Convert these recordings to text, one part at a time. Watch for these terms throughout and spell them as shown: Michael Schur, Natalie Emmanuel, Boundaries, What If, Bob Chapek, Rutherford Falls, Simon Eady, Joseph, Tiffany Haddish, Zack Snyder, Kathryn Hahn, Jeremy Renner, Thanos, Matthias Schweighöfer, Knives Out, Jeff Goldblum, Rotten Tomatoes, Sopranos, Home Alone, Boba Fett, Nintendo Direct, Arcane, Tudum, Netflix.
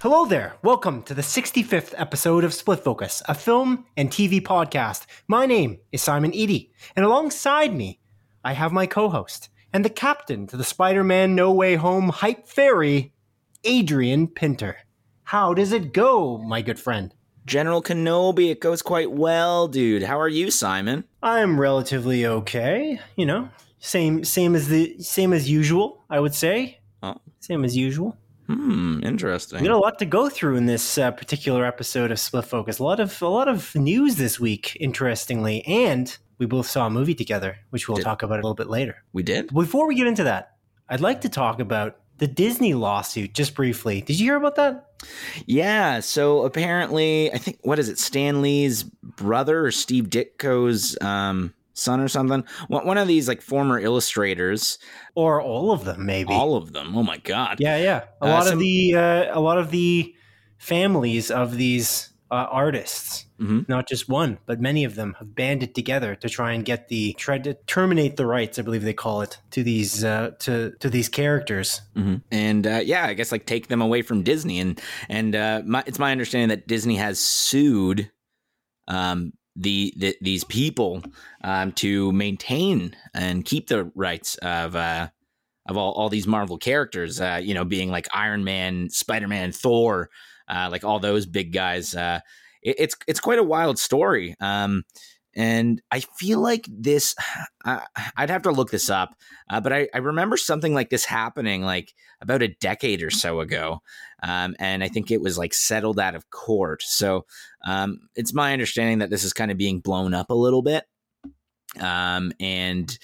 Hello there. Welcome to the 65th episode of Split Focus, a film and TV podcast. My name is Simon Eady, and alongside me, I have my co-host and the captain to the Spider-Man No Way Home hype ferry, Adrian Pinter. How does it go, my good friend? General Kenobi, it goes quite well, dude. How are you, Simon? I'm relatively okay. You know, same as usual, I would say. Oh. Same as usual. Interesting. We got a lot to go through in this particular episode of Split Focus. A lot of news this week, interestingly, and we both saw a movie together, which we'll talk about a little bit later. We did? Before we get into that, I'd like to talk about the Disney lawsuit just briefly. Did you hear about that? Yeah, so apparently, I think, what is it, Stan Lee's brother or Steve Ditko's son or something? One of these like former illustrators, or all of them, maybe all of them. Oh my god! Yeah. A lot of the families of these artists, not just one, but many of them have banded together to try to terminate the rights, I believe they call it, to these to these characters, and I guess like take them away from Disney. And it's my understanding that Disney has sued these people to maintain and keep the rights of all these Marvel characters, being like Iron Man, Spider-Man, Thor, like all those big guys. It's quite a wild story, and I feel like this. I'd have to look this up, but I remember something like this happening like about a decade or so ago, and I think it was like settled out of court. So it's my understanding that this is kind of being blown up a little bit, and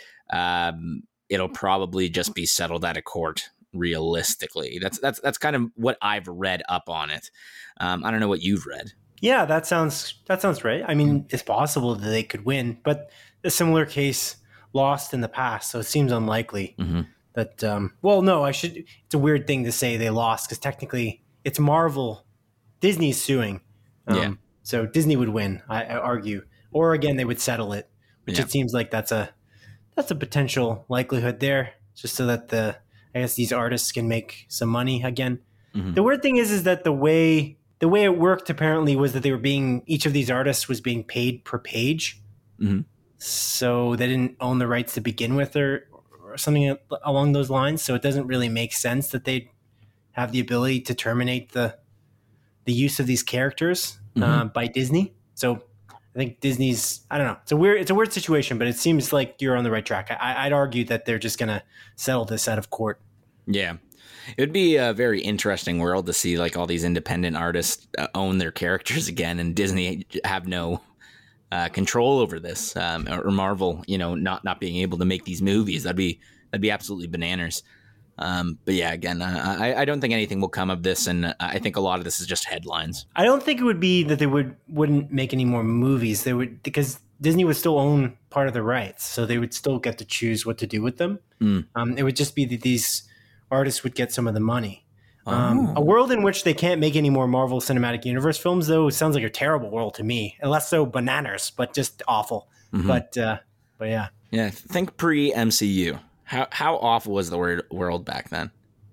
it'll probably just be settled out of court. Realistically, that's kind of what I've read up on it. I don't know what you've read. Yeah, that sounds right. I mean, it's possible that they could win, but a similar case lost in the past, so it seems unlikely that. It's a weird thing to say they lost because technically it's Marvel, Disney's suing, so Disney would win, I argue, or again they would settle it, which it seems like that's a potential likelihood there, just so that these artists can make some money again. The weird thing is that the way it worked apparently was that they were each of these artists was being paid per page. So they didn't own the rights to begin with or something along those lines. So it doesn't really make sense that they'd have the ability to terminate the use of these characters by Disney. So I think Disney's, I don't know. It's a weird situation, but it seems like you're on the right track. I'd argue that they're just going to settle this out of court. Yeah. It would be a very interesting world to see like all these independent artists own their characters again, and Disney have no control over this, or Marvel, not being able to make these movies. That'd be absolutely bananas. But yeah, again, I don't think anything will come of this, and I think a lot of this is just headlines. I don't think it would be that they wouldn't make any more movies. They would, because Disney would still own part of the rights, so they would still get to choose what to do with them. It would just be that these artists would get some of the money. A world in which they can't make any more Marvel Cinematic Universe films, though, sounds like a terrible world to me. Unless so bananas, but just awful. But yeah. Yeah, think pre-MCU. How awful was the world back then?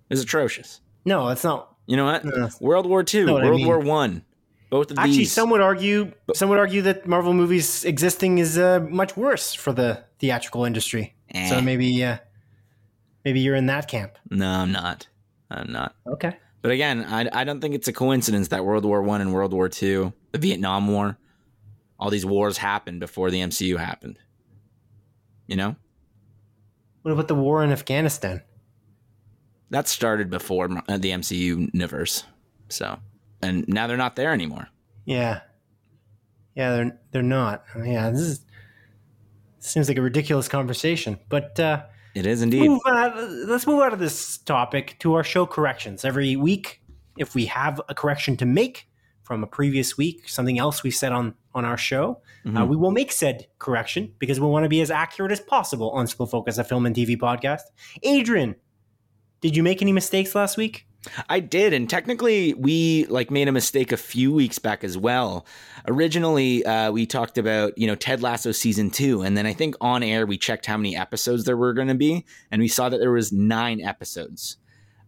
It was atrocious. No, that's not. You know what? No. World War II, World War I. Both of these. Actually, some would argue that Marvel movies existing is much worse for the theatrical industry. So maybe you're in that camp. No, I'm not. Okay. But again, I don't think it's a coincidence that World War I and World War II, the Vietnam War, all these wars happened before the MCU happened. You know? What about the war in Afghanistan? That started before the MCU universe, so, and now they're not there anymore. Yeah, they're not. Yeah, seems like a ridiculous conversation, but it is indeed. Let's move out of this topic to our show corrections. Every week, if we have a correction to make, from a previous week, something else we said on our show, we will make said correction because we want to be as accurate as possible on Split Focus, a film and TV podcast. Adrian, did you make any mistakes last week? I did, and technically we made a mistake a few weeks back as well. Originally, we talked about Ted Lasso season 2, and then I think on air we checked how many episodes there were going to be, and we saw that there was 9 episodes.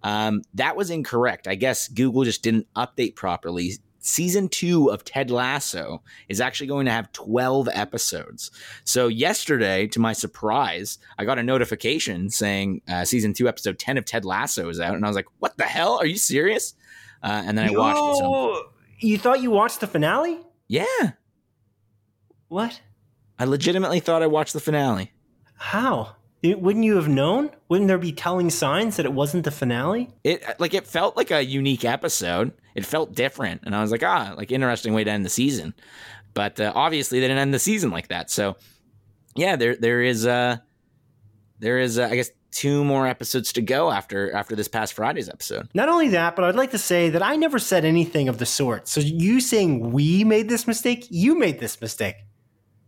That was incorrect. I guess Google just didn't update properly. Season 2 of Ted Lasso is actually going to have 12 episodes. So yesterday, to my surprise, I got a notification saying season 2, episode 10 of Ted Lasso is out. And I was like, what the hell? Are you serious? And then I watched it. So. You thought you watched the finale? Yeah. What? I legitimately thought I watched the finale. How? Wouldn't you have known? Wouldn't there be telling signs that it wasn't the finale? It felt like a unique episode. It felt different. And I was like, interesting way to end the season. But obviously they didn't end the season like that. So yeah, there is I guess 2 more episodes to go after this past Friday's episode. Not only that, but I'd like to say that I never said anything of the sort. So you saying we made this mistake, you made this mistake.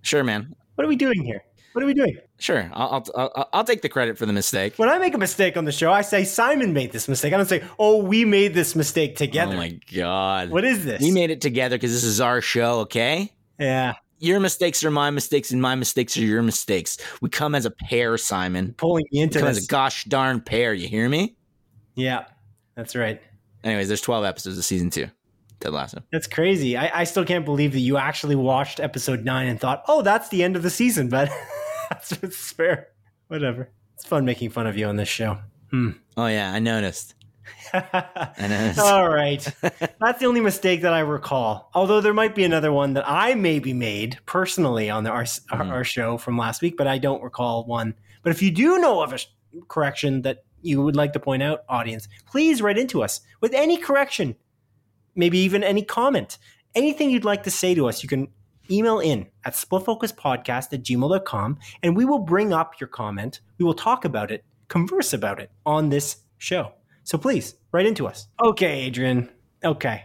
Sure, man. What are we doing here? What are we doing? Sure, I'll take the credit for the mistake. When I make a mistake on the show, I say Simon made this mistake. I don't say, oh, we made this mistake together. Oh my God. What is this? We made it together because this is our show, okay? Yeah. Your mistakes are my mistakes and my mistakes are your mistakes. We come as a pair, Simon. Pulling you into this. We come as a gosh darn pair, you hear me? Yeah, that's right. Anyways, there's 12 episodes of season 2. Ted Lasso. That's crazy. I still can't believe that you actually watched episode 9 and thought, oh, that's the end of the season, but... That's what's fair. Whatever. It's fun making fun of you on this show. Oh, yeah. I noticed. All right. That's the only mistake that I recall. Although there might be another one that I maybe made personally on our show from last week, but I don't recall one. But if you do know of a correction that you would like to point out, audience, please write into us with any correction, maybe even any comment, anything you'd like to say to us. You can email in at splitfocuspodcast@gmail.com, and we will bring up your comment. We will talk about it, converse about it on this show. So please, write into us. Okay, Adrian. Okay.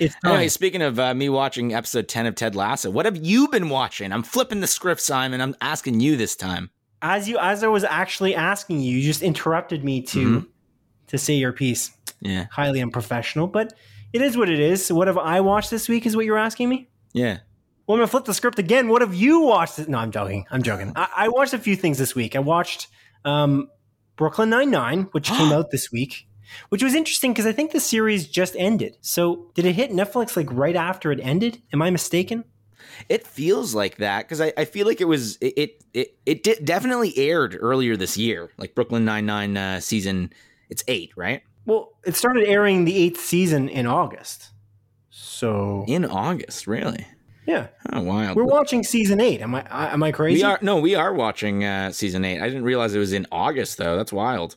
It's time. Anyway, speaking of me watching episode 10 of Ted Lasso, what have you been watching? I'm flipping the script, Simon. I'm asking you this time. As I was actually asking you, you just interrupted me to say your piece. Yeah. Highly unprofessional, but it is what it is. So what have I watched this week is what you're asking me? Yeah. Well, I'm going to flip the script again. What have you watched? No, I'm joking. I watched a few things this week. I watched Brooklyn Nine-Nine, which came out this week, which was interesting because I think the series just ended. So did it hit Netflix right after it ended? Am I mistaken? It feels like that because I feel like it definitely aired earlier this year, like Brooklyn Nine-Nine season. It's 8, right? Well, it started airing the 8th season in August. So in August, really? Yeah. Oh, wild. We're watching season 8. Am I crazy? We are watching season 8. I didn't realize it was in August, though. That's wild.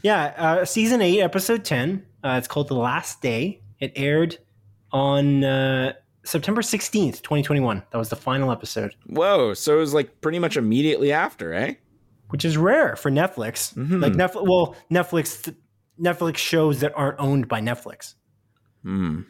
Yeah. Season 8, episode 10. It's called The Last Day. It aired on September 16th, 2021. That was the final episode. Whoa. So it was pretty much immediately after, eh? Which is rare for Netflix. Mm-hmm. Netflix shows that aren't owned by Netflix. Hmm.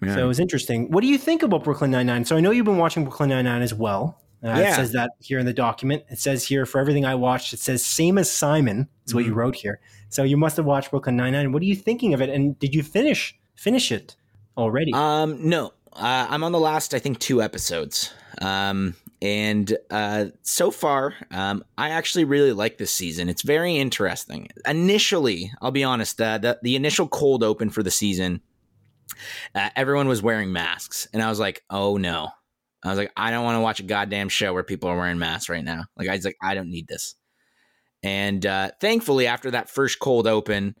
Yeah. So it was interesting. What do you think about Brooklyn Nine-Nine? So I know you've been watching Brooklyn Nine-Nine as well. It says that here in the document. It says here, for everything I watched, it says same as Simon is what you wrote here. So you must have watched Brooklyn Nine-Nine. What are you thinking of it? And did you finish it already? No. I'm on the last, I think, 2 episodes. And so far, I actually really like this season. It's very interesting. Initially, I'll be honest, the initial cold open for the season, everyone was wearing masks, and I was like, oh no. I was like, I don't want to watch a goddamn show where people are wearing masks right now. I was like, I don't need this. And thankfully, after that first cold open,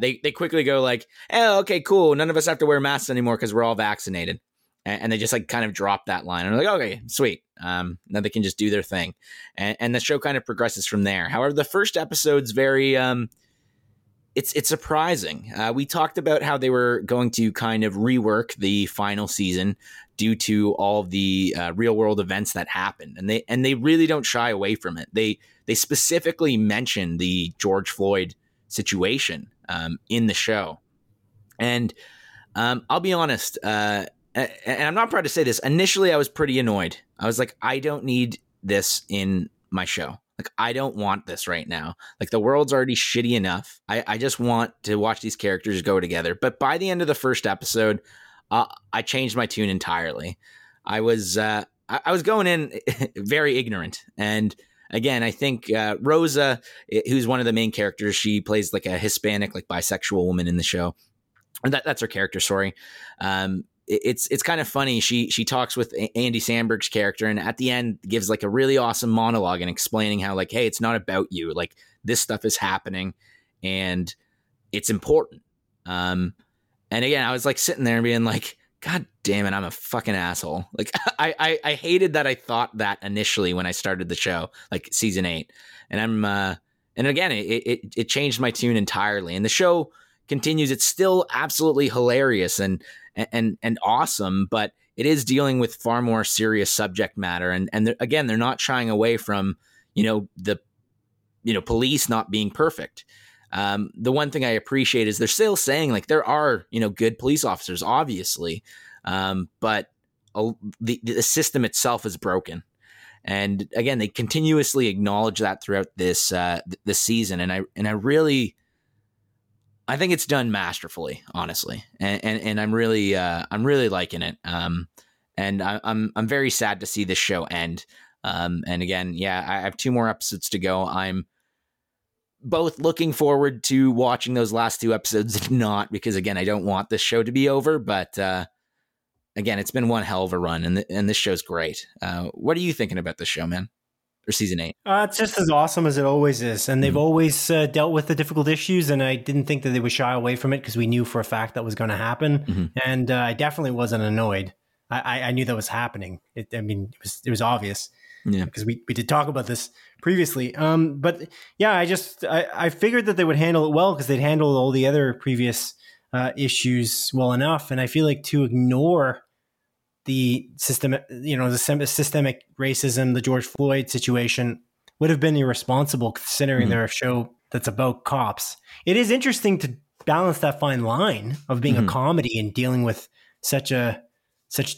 they quickly go oh, okay, cool, none of us have to wear masks anymore because we're all vaccinated. And they just kind of drop that line. And I'm okay, sweet. Now they can just do their thing. And the show kind of progresses from there. However, the first episode's very It's surprising. We talked about how they were going to kind of rework the final season due to all the real world events that happened, and they really don't shy away from it. They specifically mention the George Floyd situation in the show, and I'll be honest, and I'm not proud to say this. Initially, I was pretty annoyed. I was like, I don't need this in my show. Like, I don't want this right now. Like, the world's already shitty enough. I just want to watch these characters go together. But by the end of the first episode, I changed my tune entirely. I was going in very ignorant. And again, I think Rosa, who's one of the main characters, she plays like a Hispanic, like bisexual woman in the show. That's her character. Sorry. It's kind of funny. She talks with Andy Samberg's character, and at the end gives like a really awesome monologue and explaining how, like, hey, it's not about you. Like, this stuff is happening and it's important. And again, I was like sitting there and being like, God damn it, I'm a fucking asshole. Like, I hated that I thought that initially when I started the show, like season 8. And again, it changed my tune entirely. And the show continues. It's still absolutely hilarious and awesome, but it is dealing with far more serious subject matter. And again, they're not shying away from, the police not being perfect. The one thing I appreciate is they're still saying, like, there are, good police officers, obviously. But the system itself is broken. And again, they continuously acknowledge that throughout this, the season. I think it's done masterfully, honestly, and I'm really liking it. And I'm very sad to see this show end. And again, yeah, I have 2 more episodes to go. I'm both looking forward to watching those last 2 episodes, not because, again, I don't want this show to be over. But again, it's been one hell of a run, and this show's great. What are you thinking about this show, man? Or season 8. It's just as awesome as it always is. And they've always dealt with the difficult issues. And I didn't think that they would shy away from it because we knew for a fact that was going to happen. Mm-hmm. And I definitely wasn't annoyed. I knew that was happening. It was obvious. Yeah, because we did talk about this previously. But yeah, I figured that they would handle it well because they'd handled all the other previous issues well enough. And I feel like to ignore the system, the systemic racism, the George Floyd situation would have been irresponsible considering they're a show that's about cops. It is interesting to balance that fine line of being a comedy and dealing with such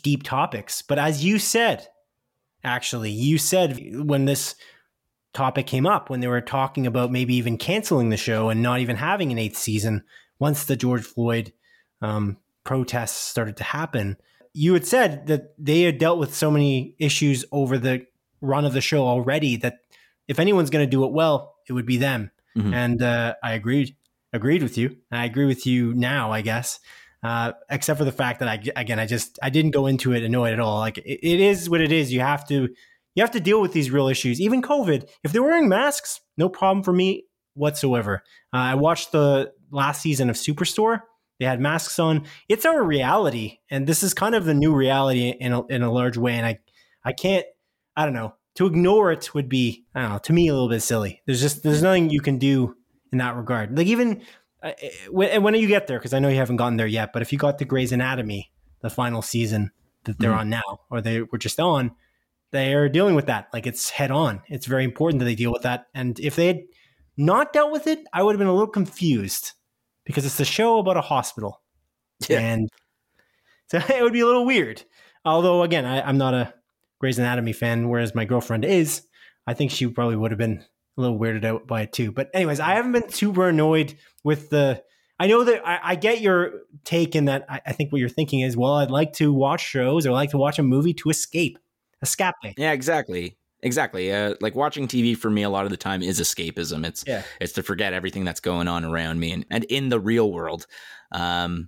deep topics. But as you said, when this topic came up, when they were talking about maybe even canceling the show and not even having an 8th season, once the George Floyd protests started to happen, you had said that they had dealt with so many issues over the run of the show already that if anyone's going to do it well, it would be them. Mm-hmm. And I agreed with you. I agree with you now, I guess, except for the fact that I didn't go into it annoyed at all. Like, it is what it is. You have to deal with these real issues. Even COVID, if they're wearing masks, no problem for me whatsoever. I watched the last season of Superstore. They had masks on. It's our reality. And this is kind of the new reality in a large way. And I don't know, to ignore it would be, to me, a little bit silly. There's nothing you can do in that regard. Like, even when you get there, because I know you haven't gotten there yet, but if you got to Grey's Anatomy, the final season that they're on now, or they were just on, they are dealing with that. Like, it's head on. It's very important that they deal with that. And if they had not dealt with it, I would have been a little confused. Because it's a show about a hospital. Yeah. And so it would be a little weird. Although, again, I'm not a Grey's Anatomy fan, whereas my girlfriend is. I think she probably would have been a little weirded out by it too. But anyways, I haven't been super annoyed with the... I know that I get your take in that I think what you're thinking is, well, I'd like to watch shows or like to watch a movie to escape. Escape. Yeah, exactly. Exactly. Like, watching TV for me a lot of the time is escapism. It's to forget everything that's going on around me and in the real world. But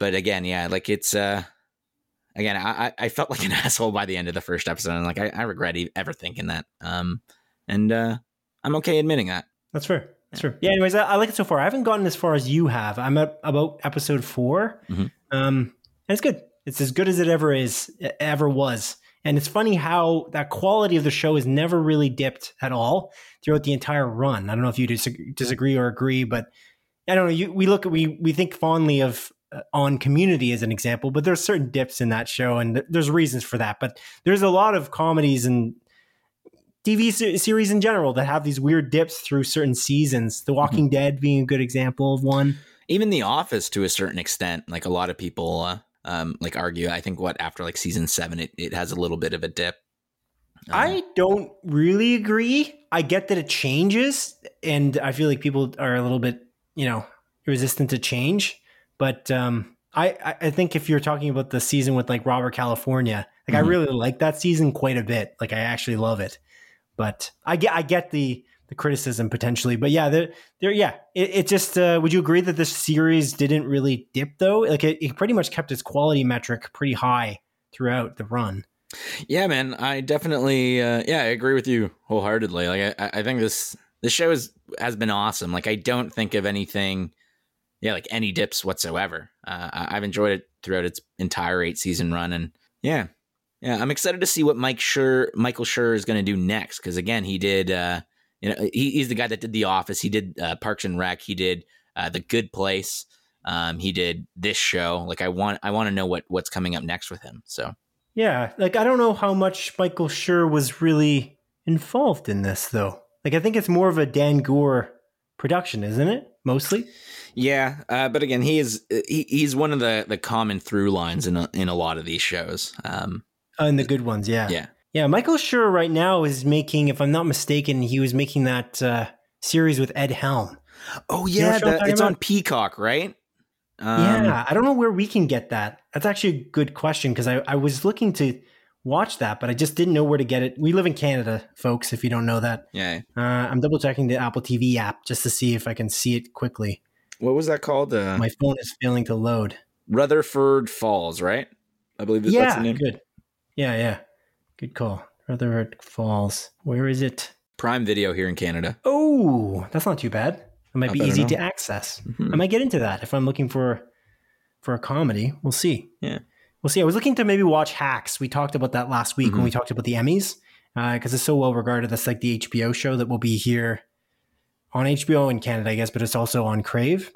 again, yeah, like, it's again, I felt like an asshole by the end of the first episode. And like, I regret ever thinking that. And I'm okay admitting that. That's fair. That's fair. Yeah. Anyways, I like it so far. I haven't gotten as far as you have. I'm at about episode 4. Mm-hmm. And it's good. It's as good as it ever was. And it's funny how that quality of the show is never really dipped at all throughout the entire run. I don't know if you disagree or agree, but I don't know. We think fondly of On Community as an example, but there's certain dips in that show, and there's reasons for that. But there's a lot of comedies and TV series in general that have these weird dips through certain seasons. The Walking Dead being a good example of one. Even The Office, to a certain extent, like a lot of people like argue, I think after like season 7, it has a little bit of a dip. I don't really agree. I get that it changes, and I feel like people are a little bit, resistant to change. But I think if you're talking about the season with like Robert California, like mm-hmm. I really like that season quite a bit. Like I actually love it. But I get the criticism potentially. But yeah, it just would you agree that this series didn't really dip though? Like it pretty much kept its quality metric pretty high throughout the run. Yeah, man, I definitely, I agree with you wholeheartedly. Like, I think this show has been awesome. Like, I don't think of anything, like any dips whatsoever. I've enjoyed it throughout its entire 8-season run, and I'm excited to see what Michael Schur is going to do next. Because again, he did, he's the guy that did The Office. He did Parks and Rec. He did The Good Place. He did this show. Like, I want to know what's coming up next with him. So. Yeah, like I don't know how much Michael Schur was really involved in this, though. Like I think it's more of a Dan Gore production, isn't it? Mostly. Yeah, but again, he's one of the common through lines in a lot of these shows. And the good ones, yeah. Yeah. Michael Schur right now is making, if I'm not mistaken, he was making that series with Ed Helm. Oh yeah, it's on Peacock, right? I don't know where we can get that. That's actually a good question because I was looking to watch that, but I just didn't know where to get it. We live in Canada, folks, if you don't know that. Yeah. I'm double checking the Apple TV app just to see if I can see it quickly. What was that called? My phone is failing to load. Rutherford Falls, right? I believe that's the name. Yeah, good. Yeah. Good call. Rutherford Falls. Where is it? Prime Video here in Canada. Oh, that's not too bad. It might be easy to access. Mm-hmm. I might get into that if I'm looking for a comedy. We'll see. Yeah, we'll see. I was looking to maybe watch Hacks. We talked about that last week when we talked about the Emmys because it's so well regarded. That's like the HBO show that will be here on HBO in Canada, I guess, but it's also on Crave.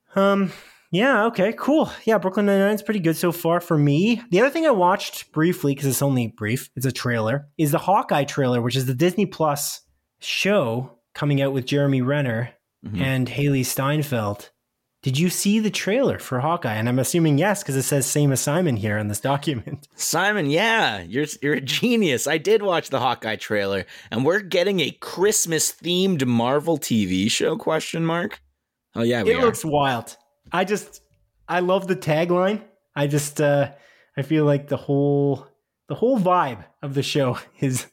Yeah. Okay. Cool. Yeah. Brooklyn Nine-Nine is pretty good so far for me. The other thing I watched briefly because it's only brief, it's a trailer, is the Hawkeye trailer, which is the Disney Plus show coming out with Jeremy Renner. Mm-hmm. And Haley Steinfeld. Did you see the trailer for Hawkeye? And I'm assuming yes, because it says same as Simon here in this document. Simon, yeah, you're a genius. I did watch the Hawkeye trailer, and we're getting a Christmas-themed Marvel TV show, question mark? Oh, yeah, we are. It looks wild. I love the tagline. I feel like the whole vibe of the show is...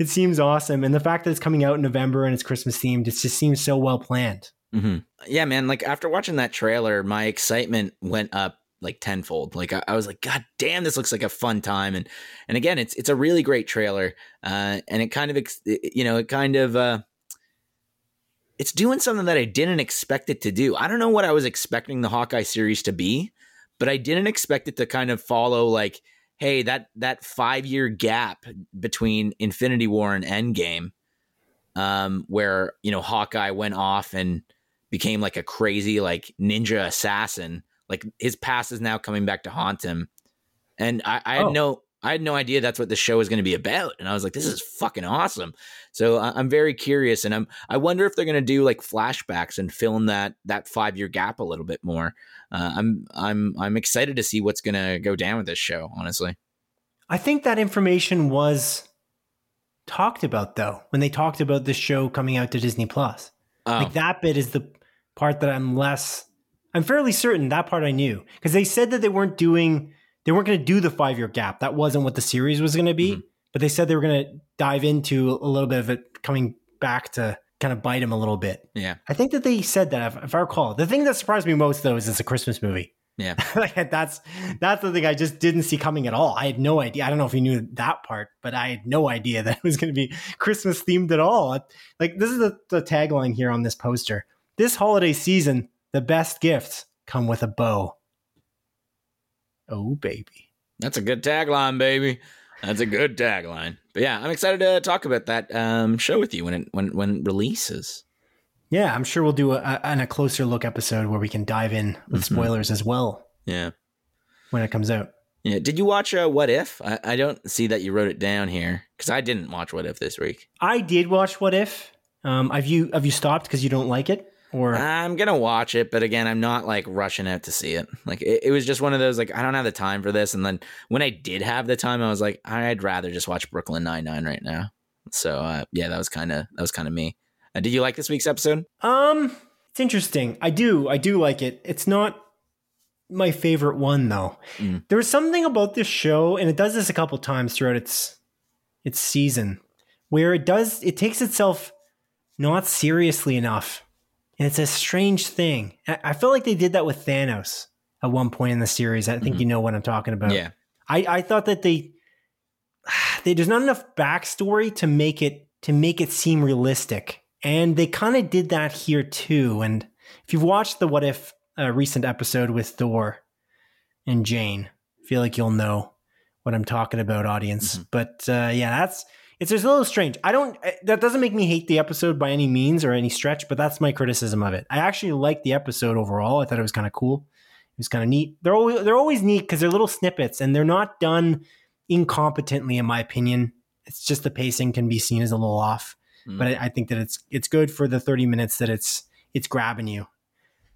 It seems awesome. And the fact that it's coming out in November and it's Christmas themed, it just seems so well planned. Mm-hmm. Yeah, man. Like after watching that trailer, my excitement went up like tenfold. Like I was like, God damn, this looks like a fun time. And again, it's a really great trailer. And it kind of, it's doing something that I didn't expect it to do. I don't know what I was expecting the Hawkeye series to be, but I didn't expect it to kind of follow like, hey, that 5-year gap between Infinity War and Endgame, where, Hawkeye went off and became like a crazy, like ninja assassin, like his past is now coming back to haunt him. And I had no idea that's what the show was going to be about. And I was like, this is fucking awesome. So I'm very curious. And I wonder if they're going to do like flashbacks and film that 5-year gap a little bit more. I'm excited to see what's going to go down with this show, honestly. I think that information was talked about though, when they talked about this show coming out to Disney Plus. Oh. Like that bit is the part that I'm fairly certain that part I knew because they said that they weren't going to do the 5-year gap. That wasn't what the series was going to be, but they said they were going to dive into a little bit of it coming back to kind of bite him a little bit. Yeah. I think that they said that if I recall. The thing that surprised me most though, is it's a Christmas movie. Yeah. Like that's the thing I just didn't see coming at all. I had no idea. I don't know if you knew that part, but I had no idea that it was going to be Christmas themed at all. Like this is the tagline here on this poster. This holiday season, the best gifts come with a bow. Oh, baby. That's a good tagline, baby. That's a good tagline. But yeah, I'm excited to talk about that show with you when it releases. Yeah, I'm sure we'll do a closer look episode where we can dive in with spoilers as well. Yeah. When it comes out. Yeah. Did you watch What If? I don't see that you wrote it down here because I didn't watch What If this week. I did watch What If. Have you stopped because you don't like it? Or I'm going to watch it, but again, I'm not like rushing out to see it. Like it was just one of those, like, I don't have the time for this. And then when I did have the time, I was like, I'd rather just watch Brooklyn Nine-Nine right now. So yeah, that was kind of me. Did you like this week's episode? It's interesting. I do like it. It's not my favorite one though. Mm. There was something about this show, and it does this a couple times throughout its season, where it takes itself not seriously enough. And it's a strange thing. I feel like they did that with Thanos at one point in the series. I think you know what I'm talking about. Yeah. I thought that there's not enough backstory to make it seem realistic. And they kind of did that here too. And if you've watched the What If recent episode with Thor and Jane, I feel like you'll know what I'm talking about, audience. Mm-hmm. But yeah, it's just a little strange. That doesn't make me hate the episode by any means or any stretch, but that's my criticism of it. I actually liked the episode overall. I thought it was kind of cool. It was kind of neat. They're always neat because they're little snippets and they're not done incompetently, in my opinion. It's just the pacing can be seen as a little off. But I think that it's good for the 30 minutes that it's grabbing you.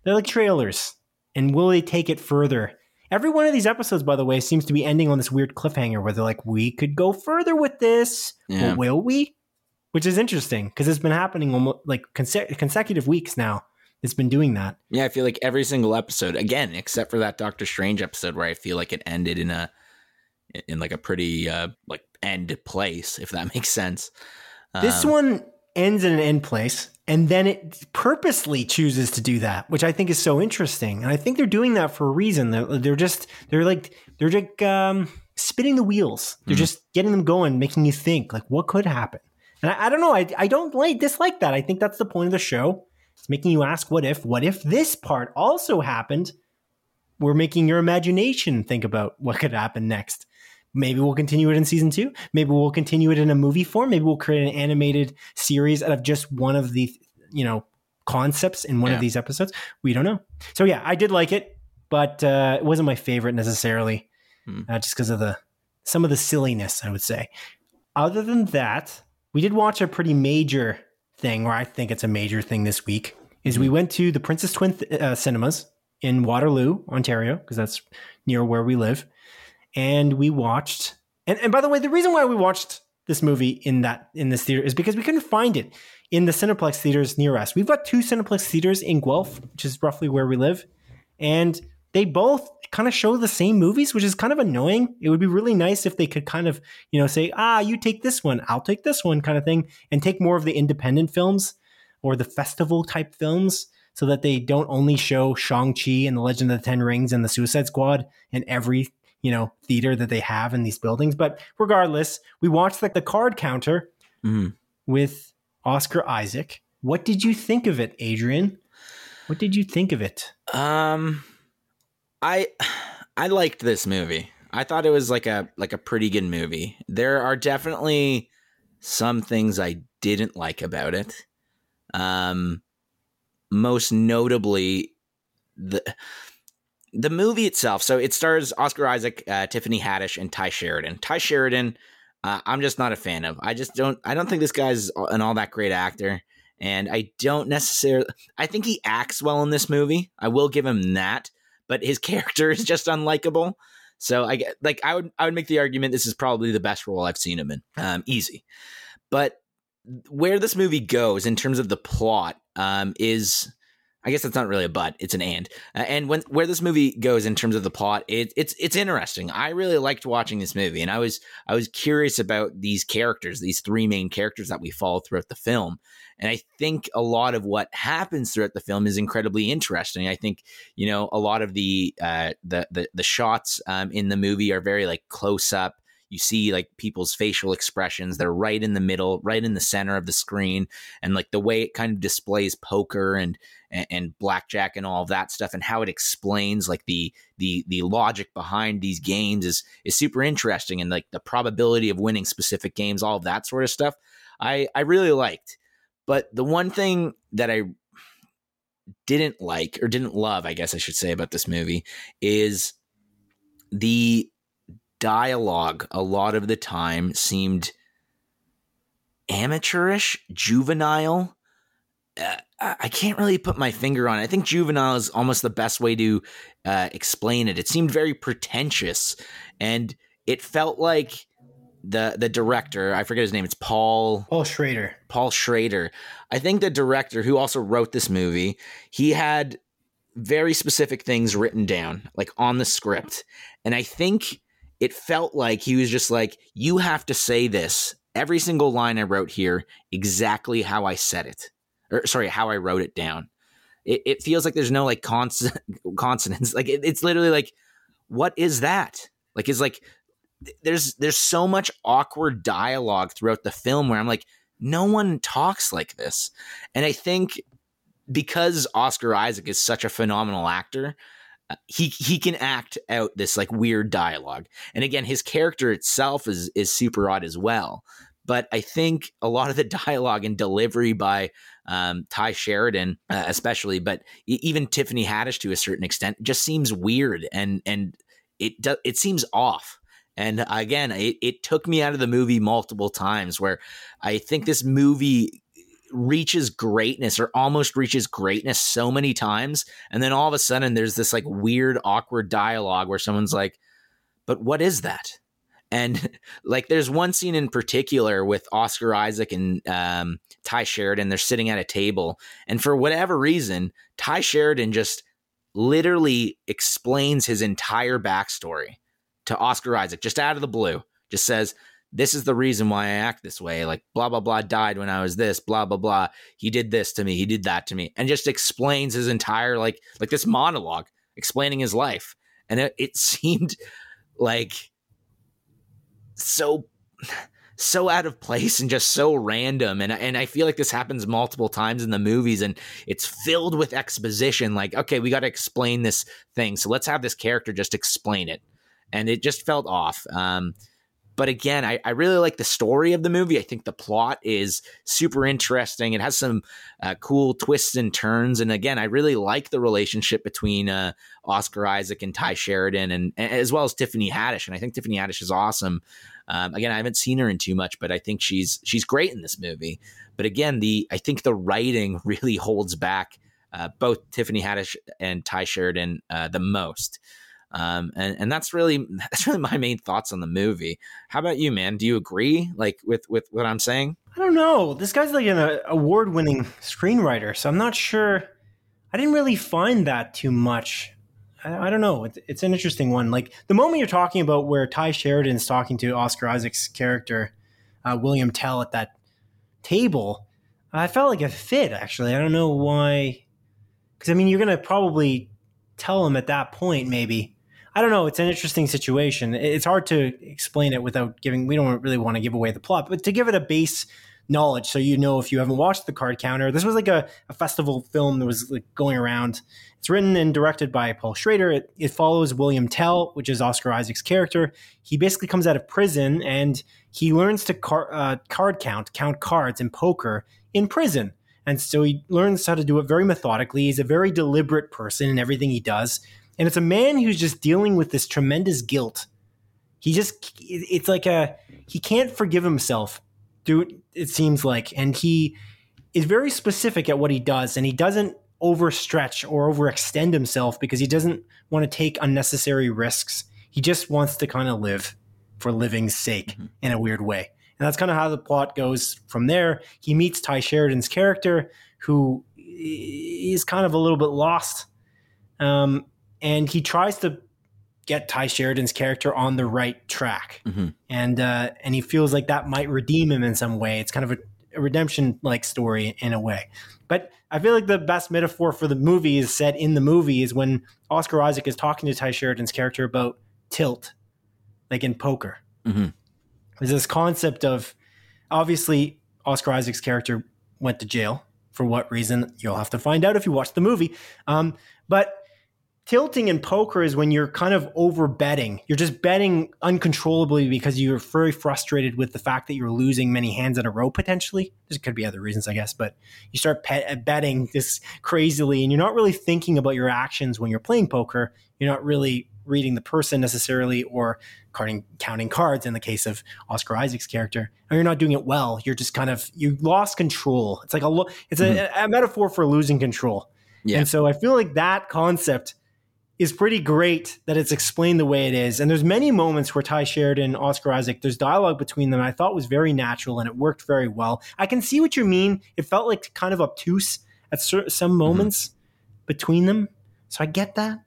They're like trailers. And will they take it further? Every one of these episodes, by the way, seems to be ending on this weird cliffhanger where they're like, we could go further with this. Yeah. But will we? Which is interesting because it's been happening almost like consecutive weeks now. It's been doing that. Yeah, I feel like every single episode, again, except for that Doctor Strange episode where I feel like it ended in like a pretty like end place, if that makes sense. This one ends in an end place, and then it purposely chooses to do that, which I think is so interesting. And I think they're doing that for a reason. They're spinning the wheels. They're just getting them going, making you think like what could happen. And I don't know. I don't dislike that. I think that's the point of the show. It's making you ask, what if this part also happened? We're making your imagination think about what could happen next. Maybe we'll continue it in season 2. Maybe we'll continue it in a movie form. Maybe we'll create an animated series out of just one of the, concepts in one of these episodes. We don't know. So yeah, I did like it, but it wasn't my favorite necessarily, just because of some of the silliness, I would say. Other than that, we did watch a pretty major thing, or I think it's a major thing this week, is we went to the Princess Twin Cinemas in Waterloo, Ontario, because that's near where we live. And we watched, and by the way, the reason why we watched this movie in this theater is because we couldn't find it in the Cineplex theaters near us. We've got 2 Cineplex theaters in Guelph, which is roughly where we live. And they both kind of show the same movies, which is kind of annoying. It would be really nice if they could kind of, say, you take this one, I'll take this one kind of thing, and take more of the independent films or the festival type films, so that they don't only show Shang-Chi and the Legend of the Ten Rings and the Suicide Squad and every theater that they have in these buildings. But regardless, we watched like The Card Counter with Oscar Isaac. What did you think of it, Adrian? What did you think of it? I liked this movie. I thought it was like a pretty good movie. There are definitely some things I didn't like about it. Most notably the movie itself. So it stars Oscar Isaac, Tiffany Haddish, and Ty Sheridan. Ty Sheridan, I'm just not a fan of. I don't think this guy's an all that great actor. And I think he acts well in this movie. I will give him that, but his character is just unlikable. So I would make the argument this is probably the best role I've seen him in. Easy. But where this movie goes in terms of the plot, is, I guess that's not really a but, it's an and. And where this movie goes in terms of the plot, it's interesting. I really liked watching this movie, and I was curious about these characters, these 3 main characters that we follow throughout the film. And I think a lot of what happens throughout the film is incredibly interesting. I think, a lot of the shots in the movie are very like close up. You see like people's facial expressions. They're right in the middle, right in the center of the screen. And like the way it kind of displays poker and blackjack and all of that stuff, and how it explains like the logic behind these games is super interesting. And like the probability of winning specific games, all of that sort of stuff, I really liked. But the one thing that I didn't like, or didn't love, I guess I should say, about this movie is the dialogue a lot of the time seemed amateurish, juvenile, I can't really put my finger on it. I think juvenile is almost the best way to explain it. It seemed very pretentious, and it felt like the director, I forget his name, it's Paul Schrader. Paul Schrader. I think the director, who also wrote this movie, he had very specific things written down, like on the script. And I think it felt like he was just like, you have to say this, every single line I wrote here, exactly how I said it. Or sorry, how I wrote it down. It feels like there's no like consonants. Like it's literally like, what is that? Like it's like there's so much awkward dialogue throughout the film where I'm like, no one talks like this. And I think because Oscar Isaac is such a phenomenal actor, he can act out this like weird dialogue. And again, his character itself is super odd as well. But I think a lot of the dialogue and delivery by Ty Sheridan, especially, but even Tiffany Haddish to a certain extent, just seems weird and it seems off. And again, it took me out of the movie multiple times, where I think this movie reaches greatness or almost reaches greatness so many times, and then all of a sudden there's this like weird, awkward dialogue where someone's like, "But what is that?" And like, there's one scene in particular with Oscar Isaac and Ty Sheridan. They're sitting at a table, and for whatever reason, Ty Sheridan just literally explains his entire backstory to Oscar Isaac, just out of the blue. Just says, "This is the reason why I act this way. Like, blah, blah, blah, died when I was this, blah, blah, blah. He did this to me. He did that to me." And just explains his entire, like this monologue explaining his life. And it seemed like so out of place and just so random. And I feel like this happens multiple times in the movies, and it's filled with exposition. Like, okay, we got to explain this thing, so let's have this character just explain it. And it just felt off. But again, I really like the story of the movie. I think the plot is super interesting. It has some cool twists and turns. And again, I really like the relationship between Oscar Isaac and Ty Sheridan, and as well as Tiffany Haddish. And I think Tiffany Haddish is awesome. Again, I haven't seen her in too much, but I think she's great in this movie. But again, I think the writing really holds back both Tiffany Haddish and Ty Sheridan the most. And that's really my main thoughts on the movie. How about you, man? Do you agree, like, with what I'm saying? I don't know. This guy's like an award-winning screenwriter, so I'm not sure. I didn't really find that too much. I don't know. It's an interesting one. Like, the moment you're talking about where Ty Sheridan's talking to Oscar Isaac's character, William Tell, at that table, I felt like it fit, actually. I don't know why. Because, I mean, you're going to probably tell him at that point, maybe. I don't know. It's an interesting situation. It's hard to explain it without giving. We don't really want to give away the plot, but to give it a base knowledge, so you know, if you haven't watched The Card Counter, this was like a festival film that was like going around. It's written and directed by Paul Schrader. It follows William Tell, which is Oscar Isaac's character. He basically comes out of prison, and he learns to count cards in poker in prison. And so he learns how to do it very methodically. He's a very deliberate person in everything he does. And it's a man who's just dealing with this tremendous guilt. It's like he can't forgive himself, it seems like. And he is very specific at what he does. And he doesn't overstretch or overextend himself because he doesn't want to take unnecessary risks. He just wants to kind of live for living's sake in a weird way. And that's kind of how the plot goes from there. He meets Ty Sheridan's character, who is kind of a little bit lost. And he tries to get Ty Sheridan's character on the right track. Mm-hmm. And he feels like that might redeem him in some way. It's kind of a redemption-like story in a way. But I feel like the best metaphor for the movie is set in the movie is when Oscar Isaac is talking to Ty Sheridan's character about tilt, like in poker. Mm-hmm. Is this concept of, obviously, Oscar Isaac's character went to jail. For what reason, you'll have to find out if you watch the movie. But tilting in poker is when you're kind of over betting. You're just betting uncontrollably because you're very frustrated with the fact that you're losing many hands in a row, potentially. There could be other reasons, I guess, but you start betting this crazily, and you're not really thinking about your actions when you're playing poker. You're not really reading the person necessarily, or counting cards in the case of Oscar Isaac's character, or you're not doing it well. You're just kind of, you lost control. It's like a metaphor for losing control. Yeah. And so I feel like that concept is pretty great that it's explained the way it is. And there's many moments where Ty Sheridan, Oscar Isaac, there's dialogue between them I thought was very natural and it worked very well. I can see what you mean. It felt like kind of obtuse at some moments between them. So I get that.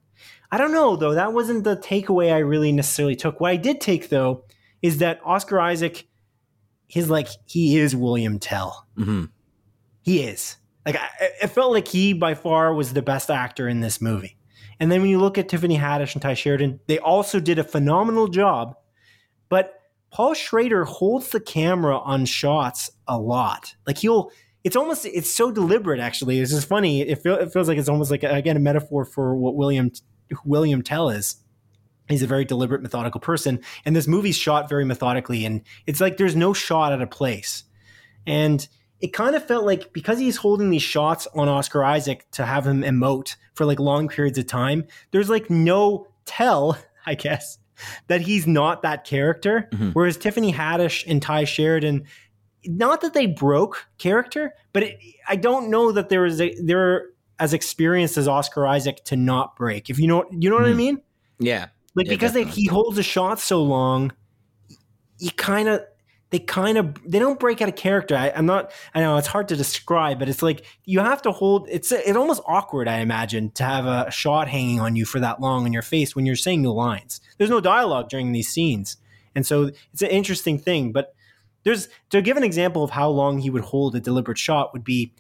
I don't know, though. That wasn't the takeaway I really necessarily took. What I did take, though, is that Oscar Isaac, he is William Tell. Mm-hmm. He is. It felt like he, by far, was the best actor in this movie. And then when you look at Tiffany Haddish and Ty Sheridan, they also did a phenomenal job. But Paul Schrader holds the camera on shots a lot. It's so deliberate, actually. It's just funny. It feels like it's almost like, again, a metaphor for what William Tell is. He's a very deliberate, methodical person. And this movie's shot very methodically. And it's like there's no shot out of place. And it kind of felt like because he's holding these shots on Oscar Isaac to have him emote for long periods of time, there's no tell, I guess, that he's not that character. Mm-hmm. Whereas Tiffany Haddish and Ty Sheridan, not that they broke character, but I don't know that they're as experienced as Oscar Isaac to not break. If you know what I mean? Yeah. Because he holds a shot so long, they don't break out of character. I know it's hard to describe, but it's like you have to hold, it's almost awkward, I imagine, to have a shot hanging on you for that long in your face when you're saying the lines. There's no dialogue during these scenes. And so it's an interesting thing, but to give an example of how long he would hold a deliberate shot would be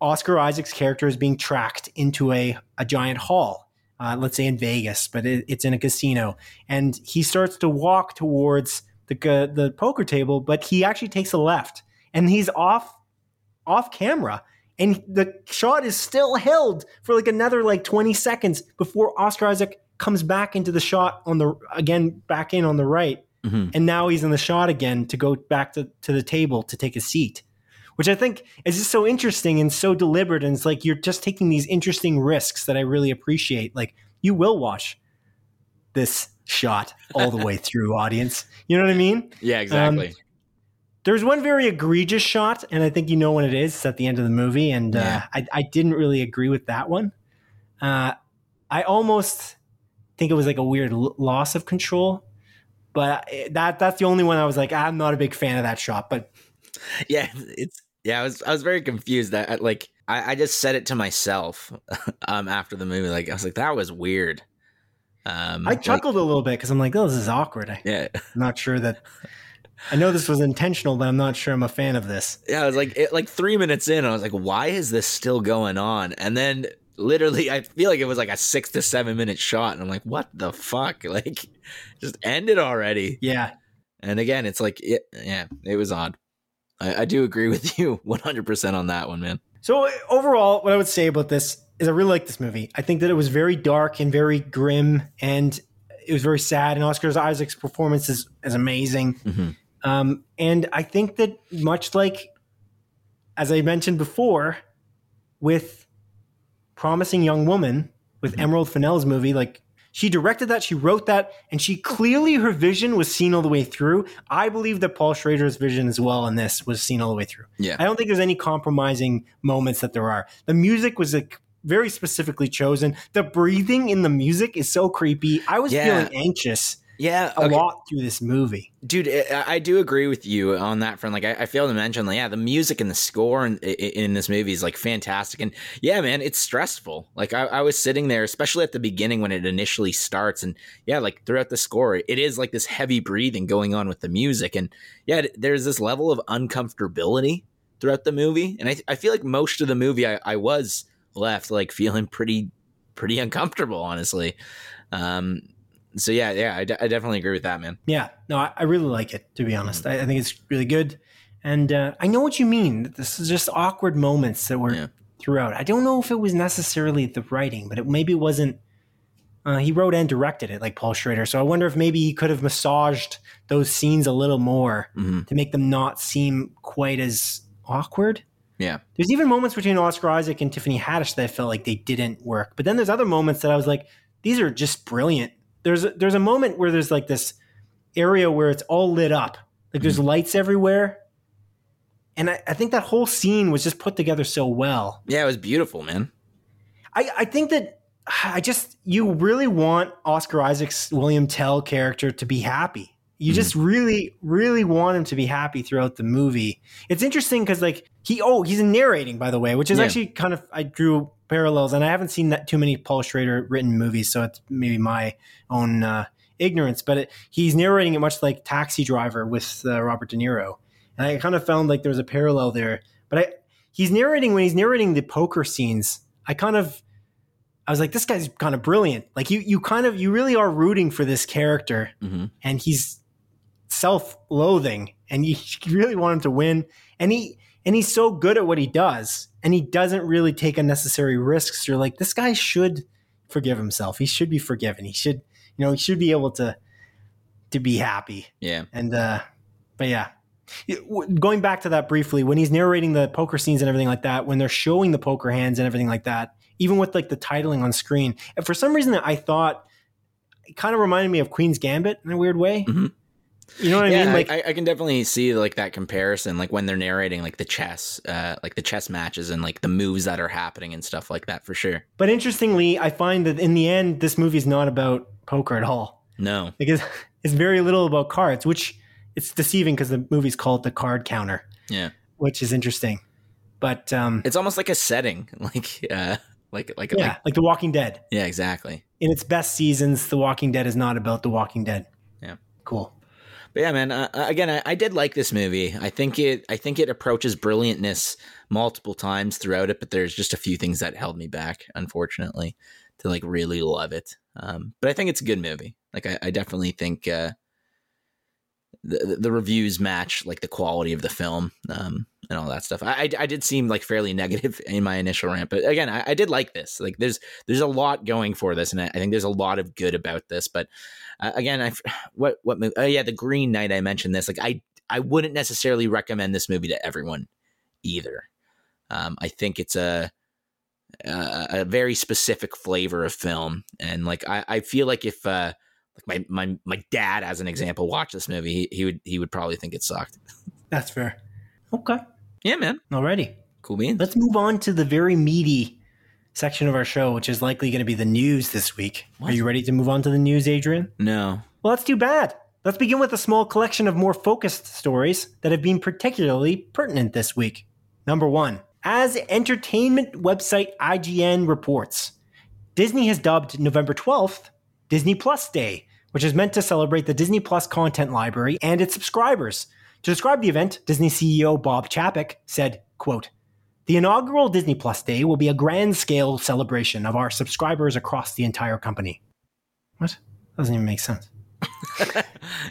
Oscar Isaac's character is being tracked into a giant hall, let's say in Vegas, but it's in a casino. And he starts to walk towards the poker table, but he actually takes a left and he's off camera, and the shot is still held for another 20 seconds before Oscar Isaac comes back into the shot back in on the right. Mm-hmm. And now he's in the shot again to go back to the table to take a seat, which I think is just so interesting and so deliberate. And it's like, you're just taking these interesting risks that I really appreciate. You will watch this shot all the way through, audience. You know what I mean? Yeah, exactly. There's one very egregious shot, and I think you know when it is. It's at the end of the movie, and I didn't really agree with that one. I almost think it was a weird loss of control, but that's the only one I was like, I'm not a big fan of that shot. But yeah, I was very confused that I just said it to myself after the movie. I was like, that was weird. I chuckled a little bit because I'm like, oh, this is awkward. I'm not sure that I know this was intentional, but I'm not sure I'm a fan of this. Yeah, I was 3 minutes in, I was like, why is this still going on? And then literally, I feel like it was a 6 to 7 minute shot, and I'm like, what the fuck? Just end it already. Yeah. And again, it's it was odd. I do agree with you 100% on that one, man. So overall, what I would say about this is I really like this movie. I think that it was very dark and very grim, and it was very sad. And Oscar Isaac's performance is amazing. Mm-hmm. And I think that much as I mentioned before, with Promising Young Woman, with Emerald Fennell's movie, she directed that, she wrote that, and she clearly, her vision was seen all the way through. I believe that Paul Schrader's vision as well in this was seen all the way through. Yeah. I don't think there's any compromising moments that there are. The music was very specifically chosen. The breathing in the music is so creepy. I was feeling anxious a lot through this movie. Dude, I do agree with you on that front. I failed to mention, the music and the score in this movie is fantastic. And yeah, man, it's stressful. I was sitting there, especially at the beginning when it initially starts. And yeah, throughout the score, it is this heavy breathing going on with the music. And yeah, there's this level of uncomfortability throughout the movie. And I feel like most of the movie I was left feeling pretty uncomfortable, honestly. So I definitely agree with that, man. Yeah, no, I really like it, to be honest. I think it's really good, and I know what you mean. This is just awkward moments that were throughout. I don't know if it was necessarily the writing, but it maybe wasn't. He wrote and directed it, like Paul Schrader. So I wonder if maybe he could have massaged those scenes a little more to make them not seem quite as awkward. Yeah, there's even moments between Oscar Isaac and Tiffany Haddish that I felt like they didn't work, but then there's other moments that I was like, these are just brilliant there's a moment where there's like this area where it's all lit up. Like there's lights everywhere. And I think that whole scene was just put together so well. Yeah, it was beautiful, man. I think that you really want Oscar Isaac's William Tell character to be happy. You just really, really want him to be happy throughout the movie. It's interesting because like he's narrating, by the way, which is actually kind of, I drew parallels, and I haven't seen that too many Paul Schrader written movies. So it's maybe my own ignorance, but he's narrating it much like Taxi Driver with Robert De Niro. And I kind of found like there was a parallel there, but when he's narrating the poker scenes, I was like, this guy's kind of brilliant. Like you really are rooting for this character, and he's self-loathing, and you really want him to win. And he's so good at what he does, and he doesn't really take unnecessary risks. You're like, this guy should forgive himself. He should be forgiven. He should, he should be able to be happy. Yeah. And but yeah. Going back to that briefly, when he's narrating the poker scenes and everything like that, when they're showing the poker hands and everything like that, even with like the titling on screen, and for some reason I thought it kind of reminded me of Queen's Gambit in a weird way. You know what I mean? Like I can definitely see like that comparison, like when they're narrating like the chess matches and like the moves that are happening and stuff like that, for sure. But interestingly, I find that in the end, this movie is not about poker at all. No, because it's very little about cards, which it's deceiving because the movie's called The Card Counter. Yeah, which is interesting, but it's almost like a setting, like The Walking Dead. Yeah, exactly. In its best seasons, The Walking Dead is not about The Walking Dead. Yeah, cool. But yeah, man. Again, I did like this movie. I think it approaches brilliantness multiple times throughout it, but there's just a few things that held me back, unfortunately, to like really love it. But I think it's a good movie. Like I definitely think the reviews match like the quality of the film and all that stuff. I did seem like fairly negative in my initial rant, but again, I did like this. Like there's a lot going for this, and I think there's a lot of good about this. But again, what movie? Oh yeah, The Green Knight. I mentioned this. Like I wouldn't necessarily recommend this movie to everyone either. I think it's a very specific flavor of film, and like I feel like if like my dad, as an example, watched this movie, he would probably think it sucked. That's fair. Okay. Yeah, man. Alrighty. Cool beans. Let's move on to the very meaty section of our show, which is likely going to be the news this week. What? Are you ready to move on to the news, Adrian? No. Well, that's too bad. Let's begin with a small collection of more focused stories that have been particularly pertinent this week. Number one, as entertainment website IGN reports, Disney has dubbed November 12th Disney Plus Day, which is meant to celebrate the Disney Plus content library and its subscribers. To describe the event, Disney CEO Bob Chapek said, quote, "The inaugural Disney Plus Day will be a grand-scale celebration of our subscribers across the entire company." What? Doesn't even make sense. I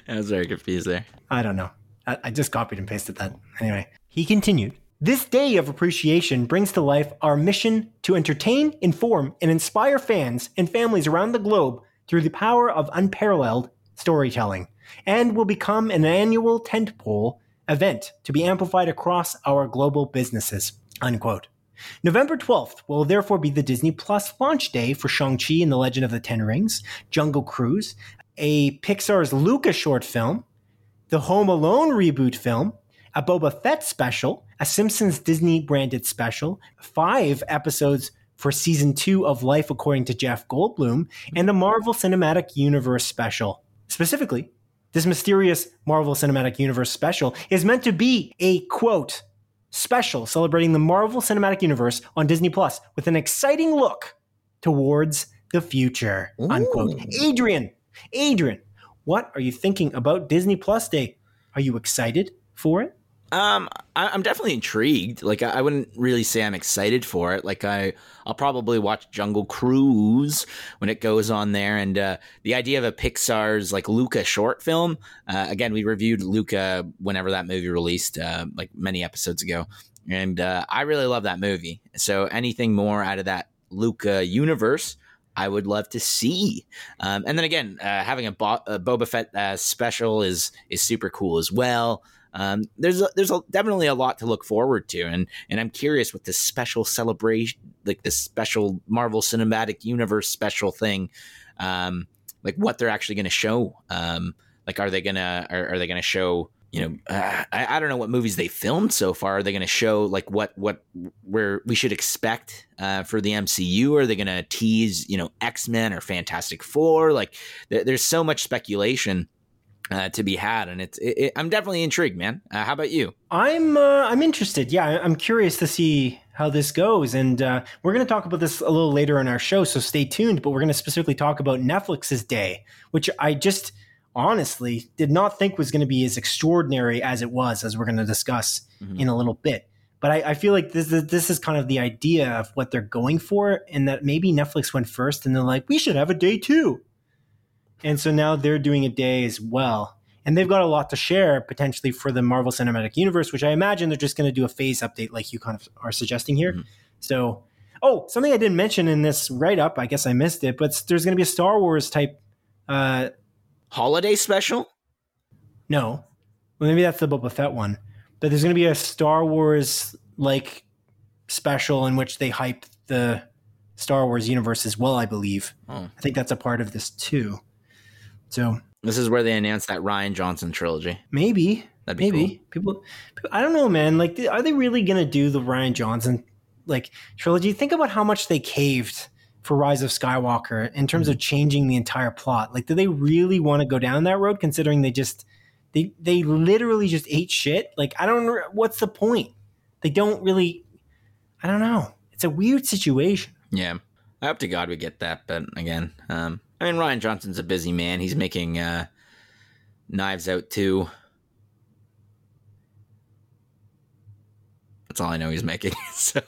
was very confused there. I don't know. I just copied and pasted that. Anyway, he continued, "This day of appreciation brings to life our mission to entertain, inform, and inspire fans and families around the globe through the power of unparalleled storytelling, and will become an annual tentpole event to be amplified across our global businesses," unquote. November 12th will therefore be the Disney Plus launch day for Shang-Chi and the Legend of the Ten Rings, Jungle Cruise, a Pixar's Luca short film, the Home Alone reboot film, a Boba Fett special, a Simpsons Disney-branded special, 5 episodes for season 2 of Life According to Jeff Goldblum, and a Marvel Cinematic Universe special. Specifically, this mysterious Marvel Cinematic Universe special is meant to be a, quote, "special celebrating the Marvel Cinematic Universe on Disney Plus with an exciting look towards the future," unquote. Ooh. Adrian, what are you thinking about Disney Plus Day? Are you excited for it? I'm definitely intrigued. Like I wouldn't really say I'm excited for it. Like I'll probably watch Jungle Cruise when it goes on there. And the idea of a Pixar's like Luca short film. Again, we reviewed Luca whenever that movie released, like many episodes ago. And I really love that movie. So anything more out of that Luca universe, I would love to see. And then again, having a Boba Fett special is super cool as well. There's definitely a lot to look forward to, and I'm curious what this special celebration, like this special Marvel Cinematic Universe special thing, like what they're actually going to show. Like, are they going to show, you know, I don't know what movies they filmed so far. Are they going to show like where we should expect for the MCU? Are they going to tease, you know, X-Men or Fantastic Four? Like there's so much speculation to be had, and I'm definitely intrigued, man. How about you? I'm interested. Yeah, I'm curious to see how this goes, and we're going to talk about this a little later in our show, so stay tuned. But we're going to specifically talk about Netflix's day, which I just honestly did not think was going to be as extraordinary as it was, as we're going to discuss in a little bit. But I feel like this is kind of the idea of what they're going for, and that maybe Netflix went first, and they're like, we should have a day too. And so now they're doing a day as well. And they've got a lot to share potentially for the Marvel Cinematic Universe, which I imagine they're just going to do a phase update like you kind of are suggesting here. Mm-hmm. So, something I didn't mention in this write-up, I guess I missed it, but there's going to be a Star Wars type... holiday special? No. Well, maybe that's the Boba Fett one. But there's going to be a Star Wars like special in which they hype the Star Wars universe as well, I believe. Oh. I think that's a part of this too. So this is where they announced that Rian Johnson trilogy. Maybe that'd be cool. People, I don't know, man. Like, are they really gonna do the Rian Johnson like trilogy? Think about how much they caved for Rise of Skywalker in terms of changing the entire plot. Like, do they really want to go down that road? Considering they literally just ate shit. Like, I don't. What's the point? They don't really. I don't know. It's a weird situation. Yeah, I hope to God we get that. But again, I mean, Rian Johnson's a busy man. He's making Knives Out 2. That's all I know he's making. So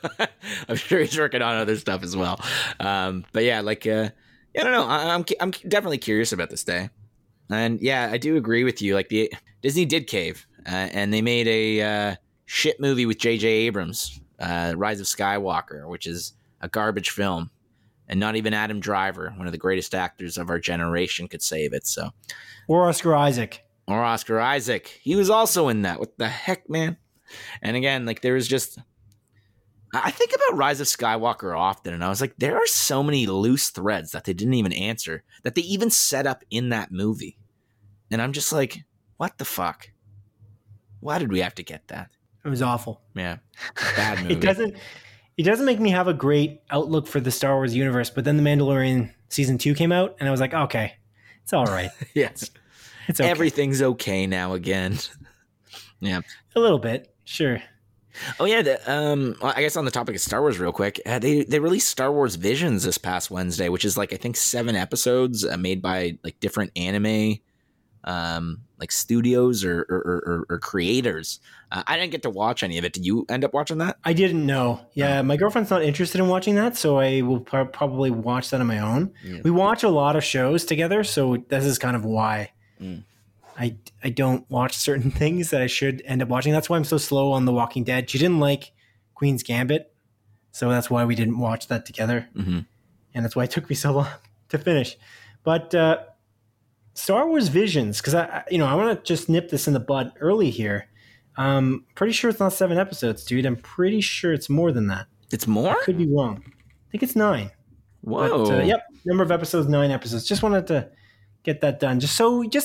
I'm sure he's working on other stuff as well. But yeah, like, I don't know. I'm definitely curious about this day. And yeah, I do agree with you. Like, Disney did cave, and they made a shit movie with J.J. Abrams, Rise of Skywalker, which is a garbage film. And not even Adam Driver, one of the greatest actors of our generation, could save it. So, or Oscar Isaac. He was also in that. What the heck, man? And again, like there was just... I think about Rise of Skywalker often, and I was like, there are so many loose threads that they didn't even answer, that they even set up in that movie. And I'm just like, what the fuck? Why did we have to get that? It was awful. Yeah. Bad movie. It doesn't make me have a great outlook for the Star Wars universe, but then The Mandalorian season 2 came out, and I was like, okay, it's all right. Yes. It's okay. Everything's okay now again. Yeah. A little bit. Sure. Oh yeah. I guess on the topic of Star Wars real quick, they released Star Wars Visions this past Wednesday, which is like, I think 7 episodes made by like different anime, like studios or creators. I didn't get to watch any of it. Did you end up watching that? I didn't know. Yeah. My girlfriend's not interested in watching that, so I will probably watch that on my own. Yeah. We watch a lot of shows together, so this is kind of why I don't watch certain things that I should end up watching. That's why I'm so slow on The Walking Dead. She didn't like Queen's Gambit, so that's why we didn't watch that together. Mm-hmm. And that's why it took me so long to finish. But, Star Wars Visions, because I want to just nip this in the bud early here. Pretty sure it's not 7 episodes, dude. I'm pretty sure it's more than that. It's more? I could be wrong. I think it's 9. Whoa. But, yep, number of episodes, 9 episodes. Just wanted to get that done, just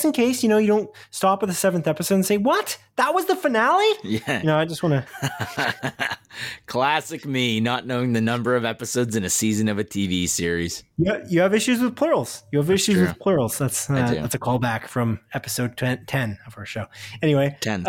in case you don't stop at the 7th episode and say, "What? That was the finale?" Yeah. I just want to. Classic me, not knowing the number of episodes in a season of a TV series. Yeah, you have issues with plurals. That's that's a callback from episode 10 of our show. Anyway, 10.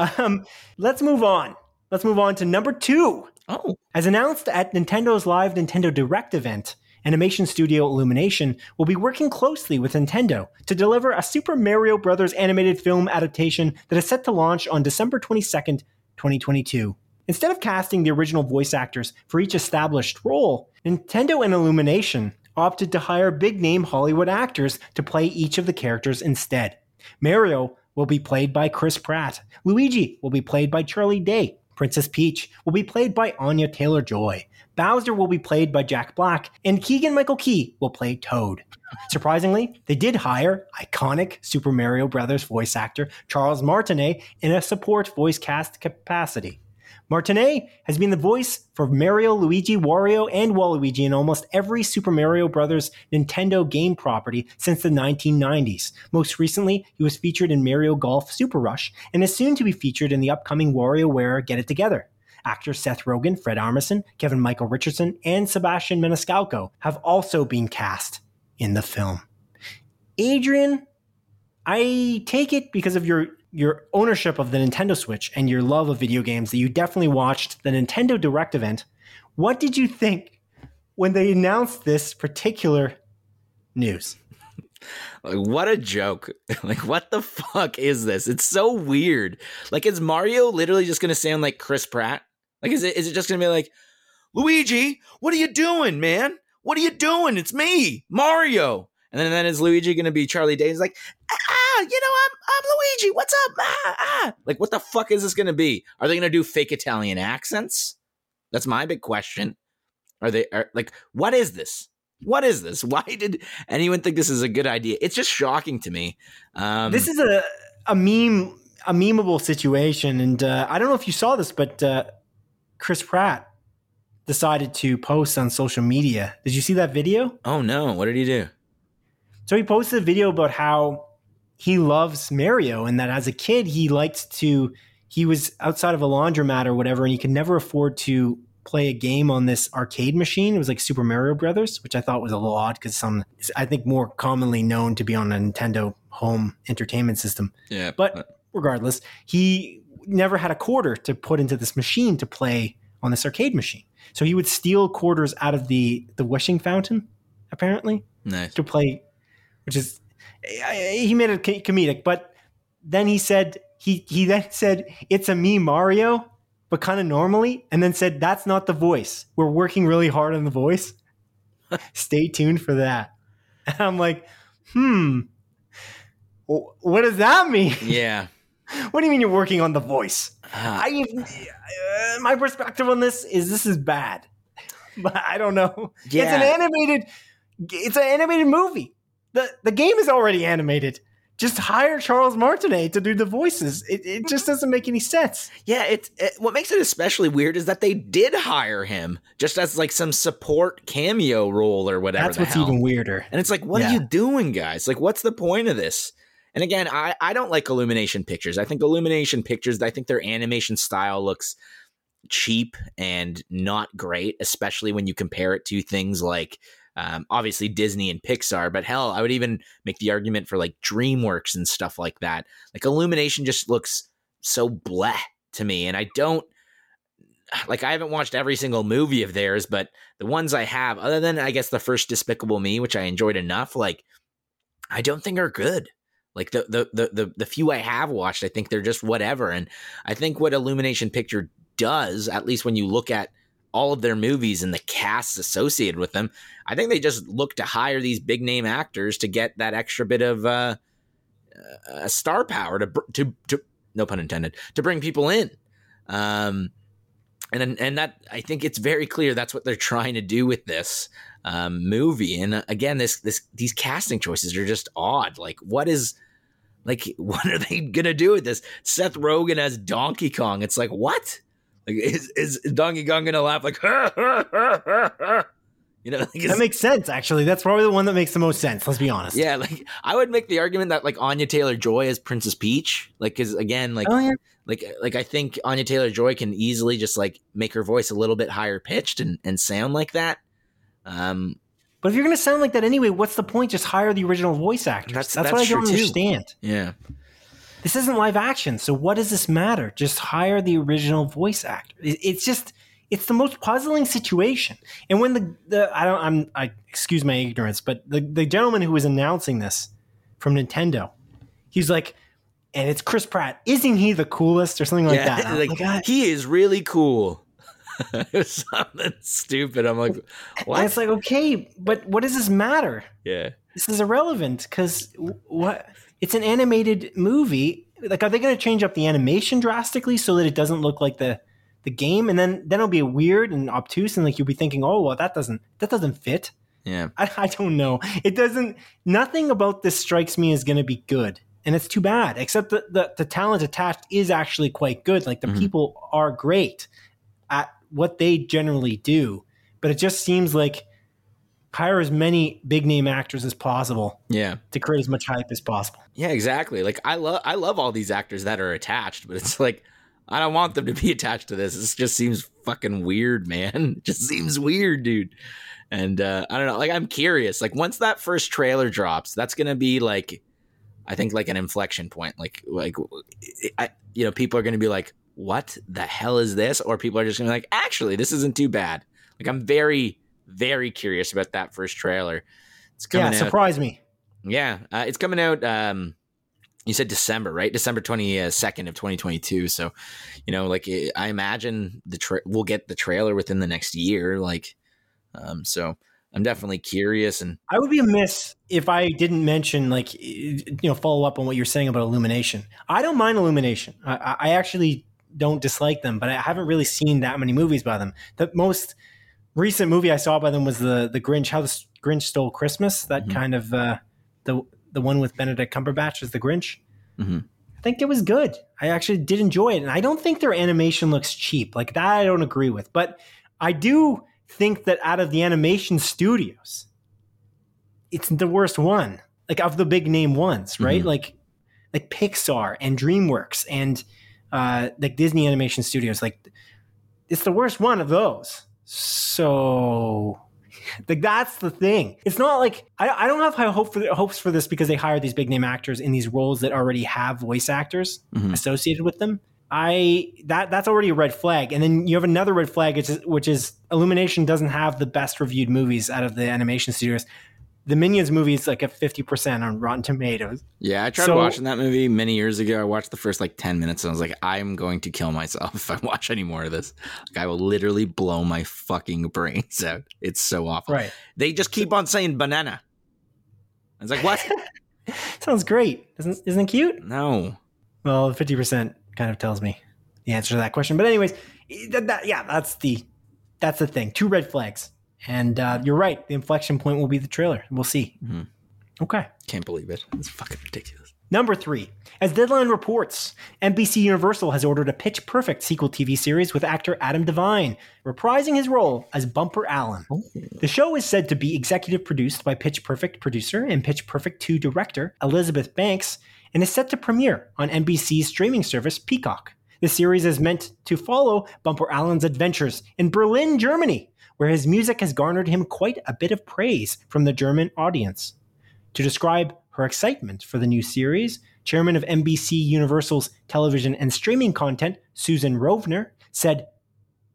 Let's move on. Let's move on to number 2. Oh, as announced at Nintendo's live Nintendo Direct event, animation studio Illumination will be working closely with Nintendo to deliver a Super Mario Brothers animated film adaptation that is set to launch on December 22nd, 2022. Instead of casting the original voice actors for each established role, Nintendo and Illumination opted to hire big-name Hollywood actors to play each of the characters instead. Mario will be played by Chris Pratt. Luigi will be played by Charlie Day. Princess Peach will be played by Anya Taylor-Joy. Bowser will be played by Jack Black, and Keegan-Michael Key will play Toad. Surprisingly, they did hire iconic Super Mario Brothers voice actor Charles Martinet in a support voice cast capacity. Martinet has been the voice for Mario, Luigi, Wario, and Waluigi in almost every Super Mario Brothers Nintendo game property since the 1990s. Most recently, he was featured in Mario Golf Super Rush and is soon to be featured in the upcoming WarioWare Get It Together. Actors Seth Rogen, Fred Armisen, Kevin Michael Richardson, and Sebastian Maniscalco have also been cast in the film. Adrian, I take it because of your ownership of the Nintendo Switch and your love of video games that you definitely watched the Nintendo Direct event. What did you think when they announced this particular news? Like, what a joke. Like, what the fuck is this? It's so weird. Like, is Mario literally just going to sound like Chris Pratt? Like, is it just going to be like, Luigi, what are you doing, man? What are you doing? It's me, Mario. And then is Luigi going to be Charlie Day? He's like, you know, I'm Luigi. What's up? Like, what the fuck is this going to be? Are they going to do fake Italian accents? That's my big question. Are they what is this? What is this? Why did anyone think this is a good idea? It's just shocking to me. This is a memeable situation. And I don't know if you saw this, but Chris Pratt decided to post on social media. Did you see that video? Oh, no. What did he do? So he posted a video about how he loves Mario and that as a kid, he was outside of a laundromat or whatever, and he could never afford to play a game on this arcade machine. It was like Super Mario Brothers, which I thought was a little odd because I think more commonly known to be on a Nintendo home entertainment system. Yeah. But regardless, he never had a quarter to put into this machine to play on this arcade machine. So he would steal quarters out of the wishing fountain, apparently. Nice. To play... Which is, he made it comedic, but then he said, he then said, it's a me Mario, but kind of normally, and then said, that's not the voice. We're working really hard on the voice. Stay tuned for that. And I'm like, what does that mean? Yeah. What do you mean you're working on the voice? My perspective on this is bad, but I don't know. Yeah. It's an animated movie. The game is already animated. Just hire Charles Martinet to do the voices. It just doesn't make any sense. Yeah, what makes it especially weird is that they did hire him just as like some support cameo role or whatever. That's what's even weirder. And it's like, what are you doing, guys? Like, what's the point of this? And again, I don't like Illumination Pictures. I think their animation style looks cheap and not great, especially when you compare it to things like obviously Disney and Pixar, but hell, I would even make the argument for like DreamWorks and stuff like that. Like Illumination just looks so bleh to me. And I haven't watched every single movie of theirs, but the ones I have, other than I guess the first Despicable Me, which I enjoyed enough, like I don't think are good. Like the few I have watched, I think they're just whatever. And I think what Illumination Picture does, at least when you look at all of their movies and the casts associated with them, I think they just look to hire these big name actors to get that extra bit of star power to no pun intended, to bring people in. And that, I think it's very clear that's what they're trying to do with this movie. And again, these casting choices are just odd. Like what are they going to do with this? Seth Rogen as Donkey Kong. It's like, what? Like, is Donkey Kong gonna laugh like, ha, ha, ha, ha, ha. You know? Like, that makes sense, actually. That's probably the one that makes the most sense. Let's be honest. Yeah, like I would make the argument that like Anya Taylor-Joy as Princess Peach, like, because again, like, oh, yeah. like I think Anya Taylor-Joy can easily just like make her voice a little bit higher pitched and sound like that. But if you're gonna sound like that anyway, what's the point? Just hire the original voice actors. That's what I don't understand. Yeah. This isn't live action, so what does this matter? Just hire the original voice actor. It's the most puzzling situation. And when I excuse my ignorance, but the gentleman who was announcing this from Nintendo, he's like, and it's Chris Pratt. Isn't he the coolest or something like that? Like, he is really cool. Something stupid. I'm like, what? And it's like, okay, but what does this matter? Yeah. This is irrelevant because what? It's an animated movie. Like, are they going to change up the animation drastically so that it doesn't look like the game? And then it'll be weird and obtuse, and like you'll be thinking, oh well, that doesn't fit. Yeah, I don't know. It doesn't. Nothing about this strikes me as going to be good. And it's too bad, except that the talent attached is actually quite good. Like the people are great at what they generally do, but it just seems like hire as many big name actors as possible. Yeah. To create as much hype as possible. Yeah, exactly. Like I love all these actors that are attached, but it's like, I don't want them to be attached to this. This just seems fucking weird, man. It just seems weird, dude. And I don't know, like I'm curious, like once that first trailer drops, that's going to be like, I think like an inflection point, like you know, people are going to be like, what the hell is this? Or people are just going to be like, actually, this isn't too bad. Like I'm very, very curious about that first trailer. It's coming out. Surprise me. Yeah. It's coming out. You said December, right? December 22nd of 2022. So, you know, like I imagine we'll get the trailer within the next year. Like, so I'm definitely curious, and I would be amiss if I didn't mention, like, you know, follow up on what you're saying about Illumination. I don't mind Illumination. I actually don't dislike them, but I haven't really seen that many movies by them. The most recent movie I saw by them was the Grinch, How the Grinch Stole Christmas. That kind of the one with Benedict Cumberbatch as the Grinch. I think it was good. I actually did enjoy it, and I don't think their animation looks cheap. Like that, I don't agree with, but I do think that out of the animation studios, it's the worst one, like of the big name ones, right? Like Pixar and DreamWorks and like Disney animation studios, like it's the worst one of those. So like that's the thing. It's not like I don't have high hopes for this because they hire these big name actors in these roles that already have voice actors associated with them. That's already a red flag. And then you have another red flag, which is Illumination doesn't have the best reviewed movies out of the animation studios. The Minions movie is like a 50% on Rotten Tomatoes. Yeah, I tried watching that movie many years ago. I watched the first like 10 minutes and I was like, I'm going to kill myself if I watch any more of this. Like, I will literally blow my fucking brains out. It's so awful. Right. They just keep on saying banana. I was like, what? Sounds great. Isn't it cute? No. Well, 50%. Kind of tells me the answer to that question, but anyways, that's the thing. Two red flags, and you're right. The inflection point will be the trailer. We'll see. Okay, can't believe it. It's fucking ridiculous. Number 3, as Deadline reports, NBC Universal has ordered a Pitch Perfect sequel TV series with actor Adam Devine reprising his role as Bumper Allen. Oh. The show is said to be executive produced by Pitch Perfect producer and Pitch Perfect 2 director Elizabeth Banks, and is set to premiere on NBC's streaming service Peacock. The series is meant to follow Bumper Allen's adventures in Berlin, Germany, where his music has garnered him quite a bit of praise from the German audience. To describe her excitement for the new series, chairman of NBC Universal's television and streaming content, Susan Rovner, said,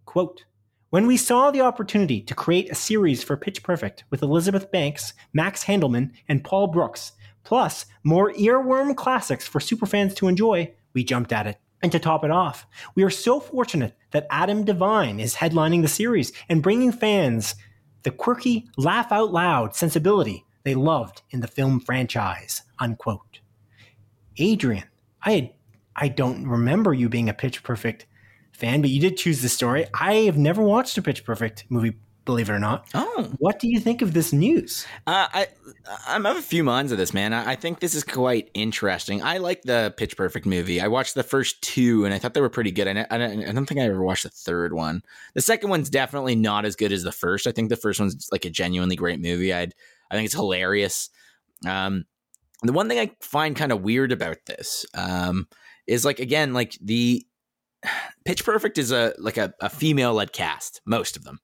quote, "When we saw the opportunity to create a series for Pitch Perfect with Elizabeth Banks, Max Handelman, and Paul Brooks, plus more earworm classics for superfans to enjoy, we jumped at it. And to top it off, we are so fortunate that Adam Devine is headlining the series and bringing fans the quirky, laugh-out-loud sensibility they loved in the film franchise," unquote. Adrian, I don't remember you being a Pitch Perfect fan, but you did choose the story. I have never watched a Pitch Perfect movie, believe it or not. Oh. What do you think of this news? I'm of a few minds of this, man. I think this is quite interesting. I like the Pitch Perfect movie. I watched the first 2 and I thought they were pretty good. I don't think I ever watched the third one. The second one's definitely not as good as the first. I think the first one's like a genuinely great movie. I think it's hilarious. The one thing I find kind of weird about this is like, again, like the Pitch Perfect is a female-led cast, most of them.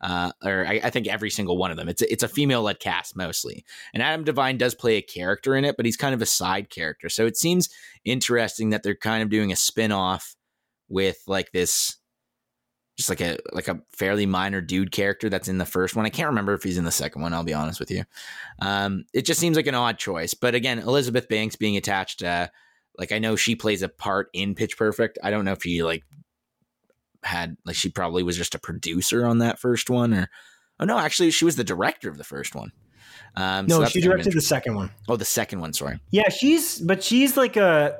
I think every single one of them. It's a female-led cast mostly. And Adam Devine does play a character in it, but he's kind of a side character. So it seems interesting that they're kind of doing a spin-off with like this, just like a fairly minor dude character that's in the first one. I can't remember if he's in the second one, I'll be honest with you. It just seems like an odd choice. But again, Elizabeth Banks being attached, like I know she plays a part in Pitch Perfect. I don't know if he like had, like she probably was just a producer on that first one, or oh no, actually she was the director of the first one. No, so she directed the second one. Oh, the second one, sorry. Yeah, she's like the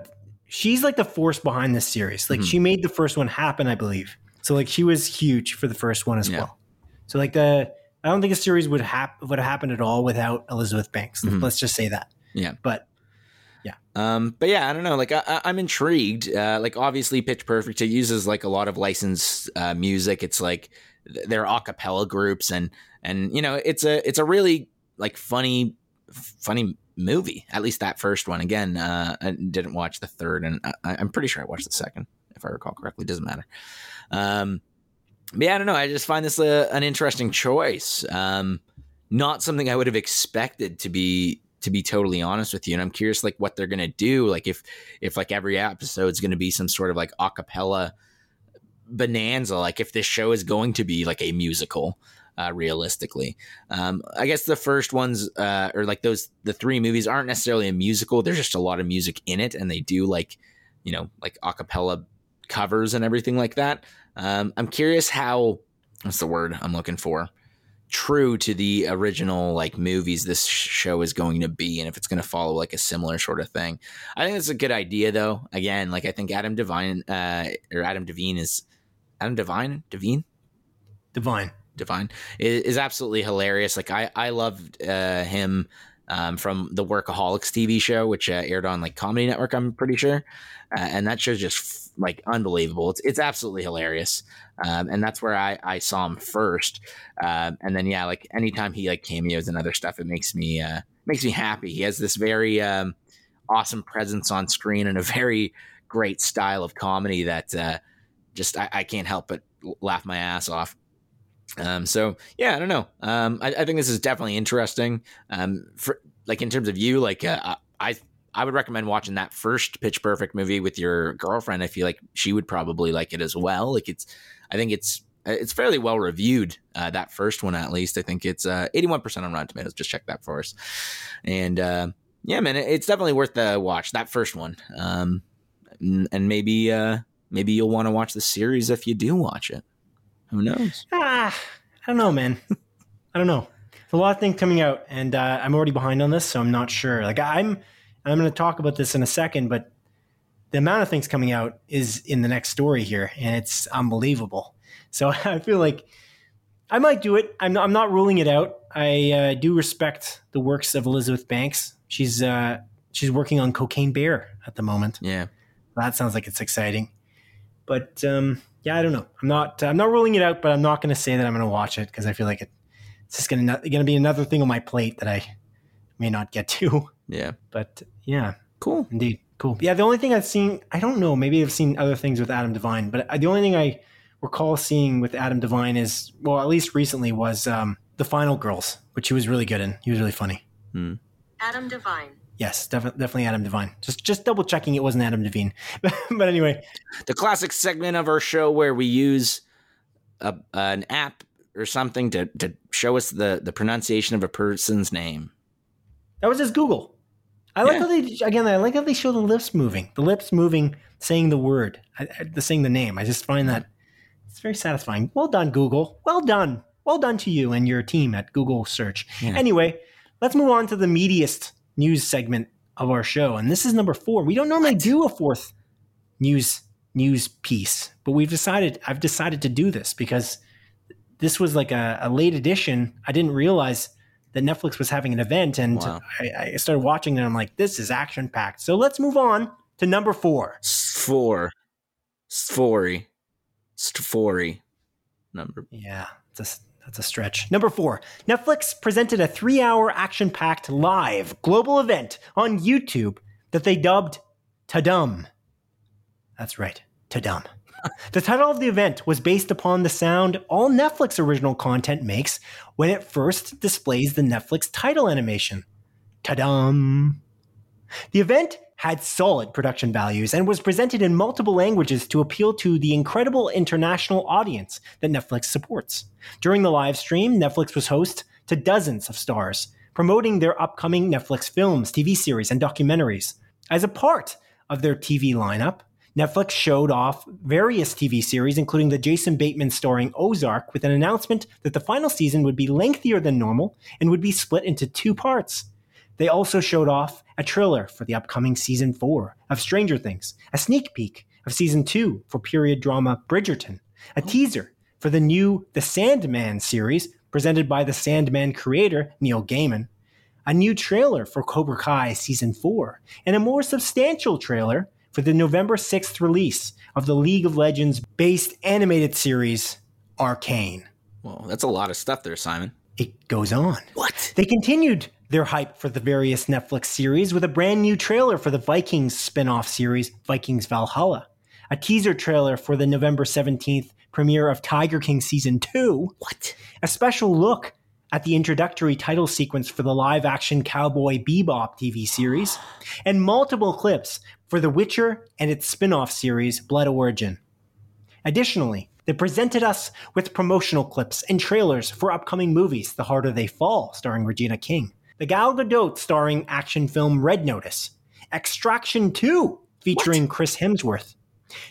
force behind this series. Like she made the first one happen, I believe. So like she was huge for the first one as well. So like I don't think a series would have happened at all without Elizabeth Banks. Let's just say that. Yeah. But Yeah. But yeah, I don't know. Like, I'm intrigued. Like, obviously, Pitch Perfect, it uses like a lot of licensed music. It's like they're a cappella groups, and you know, it's a really like funny movie. At least that first one. Again, I didn't watch the third, and I'm pretty sure I watched the second, if I recall correctly. Doesn't matter. But yeah, I don't know. I just find this an interesting choice. Not something I would have expected to be totally honest with you. And I'm curious, like, what they're going to do. Like if like every episode is going to be some sort of like a cappella bonanza, like if this show is going to be like a musical, realistically. I guess the first ones, or like the three movies aren't necessarily a musical. There's just a lot of music in it, and they do like, you know, like a cappella covers and everything like that. I'm curious how, what's the word I'm looking for? True to the original like movies this show is going to be, and if it's going to follow like a similar sort of thing. I think that's a good idea, though. Again, like I think Adam Devine is absolutely hilarious. Like I loved him from the Workaholics TV show, which aired on like Comedy Network, I'm pretty sure, and that show's just like unbelievable. It's absolutely hilarious, and that's where I saw him first. And then yeah, like anytime he like cameos and other stuff, it makes me happy. He has this very awesome presence on screen and a very great style of comedy that just I can't help but laugh my ass off. So yeah, I don't know. I think this is definitely interesting. For like in terms of you, like I would recommend watching that first Pitch Perfect movie with your girlfriend. I feel like she would probably like it as well. Like I think it's fairly well reviewed. That first one, at least. I think it's 81% on Rotten Tomatoes. Just check that for us. And yeah, man, it's definitely worth the watch. That first one. And maybe you'll want to watch the series if you do watch it. Who knows? I don't know, man. I don't know. There's a lot of things coming out, and I'm already behind on this, so I'm not sure. Like I'm going to talk about this in a second, but the amount of things coming out is in the next story here, and it's unbelievable. So I feel like I might do it. I'm not ruling it out. I do respect the works of Elizabeth Banks. She's working on Cocaine Bear at the moment. Yeah, that sounds like it's exciting, but. Yeah, I don't know. I'm not ruling it out, but I'm not going to say that I'm going to watch it because I feel like it's just going to be another thing on my plate that I may not get to. Yeah. But yeah. Cool. Indeed. Cool. Yeah. The only thing I've seen, I don't know, maybe I've seen other things with Adam Devine, but the only thing I recall seeing with Adam Devine is, well, at least recently was The Final Girls, which he was really good in. He was really funny. Hmm. Adam Devine. Yes, definitely Adam Devine. Just double checking it wasn't Adam Devine. But anyway, the classic segment of our show where we use an app or something to show us the pronunciation of a person's name. That was just Google. I like how they show the lips moving, saying the word, saying the name. I just find that it's very satisfying. Well done, Google. Well done to you and your team at Google Search. Yeah. Anyway, let's move on to the meatiest news segment of our show, and this is number 4. We don't normally do a fourth news piece, but I've decided to do this because this was like a late edition. I didn't realize that Netflix was having an event, and wow. I started watching it, and I'm like, this is action packed. So let's move on to number 4. Story number. Yeah, that's a stretch. Number 4, Netflix presented a 3-hour action-packed live global event on YouTube that they dubbed Tadum. That's right, Tadum. The title of the event was based upon the sound all Netflix original content makes when it first displays the Netflix title animation. Tadum. The event had solid production values and was presented in multiple languages to appeal to the incredible international audience that Netflix supports. During the live stream, Netflix was host to dozens of stars, promoting their upcoming Netflix films, TV series, and documentaries. As a part of their TV lineup, Netflix showed off various TV series, including the Jason Bateman starring Ozark, with an announcement that the final season would be lengthier than normal and would be split into 2 parts. They also showed off a trailer for the upcoming season 4 of Stranger Things, a sneak peek of season 2 for period drama Bridgerton, a teaser for the new The Sandman series presented by the Sandman creator Neil Gaiman, a new trailer for Cobra Kai Season 4, and a more substantial trailer for the November 6th release of the League of Legends-based animated series, Arcane. Well, that's a lot of stuff there, Simon. It goes on. What? They continued their hype for the various Netflix series with a brand new trailer for the Vikings spin-off series, Vikings Valhalla, a teaser trailer for the November 17th premiere of Tiger King Season 2. What? A special look at the introductory title sequence for the live-action Cowboy Bebop TV series, and multiple clips for The Witcher and its spin-off series, Blood Origin. Additionally, they presented us with promotional clips and trailers for upcoming movies, The Harder They Fall, starring Regina King, the Gal Gadot-starring action film Red Notice, Extraction 2, featuring Chris Hemsworth,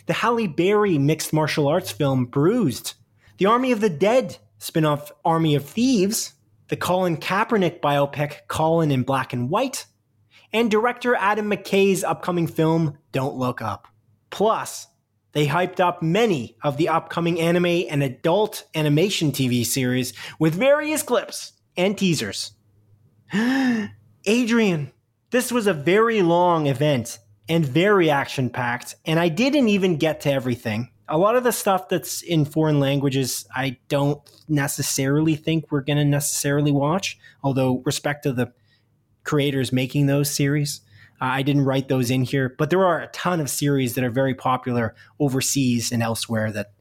the Halle Berry mixed martial arts film Bruised, the Army of the Dead spin-off Army of Thieves, the Colin Kaepernick biopic Colin in Black and White, and director Adam McKay's upcoming film Don't Look Up. Plus, they hyped up many of the upcoming anime and adult animation TV series with various clips and teasers. Adrian, this was a very long event and very action-packed, and I didn't even get to everything. A lot of the stuff that's in foreign languages, I don't necessarily think we're going to necessarily watch, although respect to the creators making those series. I didn't write those in here, but there are a ton of series that are very popular overseas and elsewhere that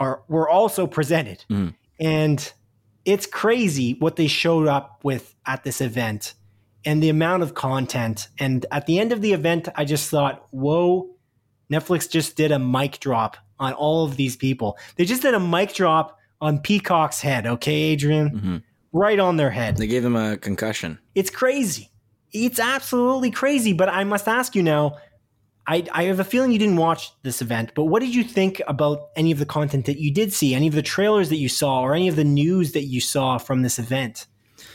were also presented. Mm. And it's crazy what they showed up with at this event and the amount of content. And at the end of the event, I just thought, whoa, Netflix just did a mic drop on all of these people. They just did a mic drop on Peacock's head, okay, Adrian? Mm-hmm. Right on their head. They gave him a concussion. It's crazy. It's absolutely crazy. But I must ask you now, I have a feeling you didn't watch this event, but what did you think about any of the content that you did see, any of the trailers that you saw, or any of the news that you saw from this event?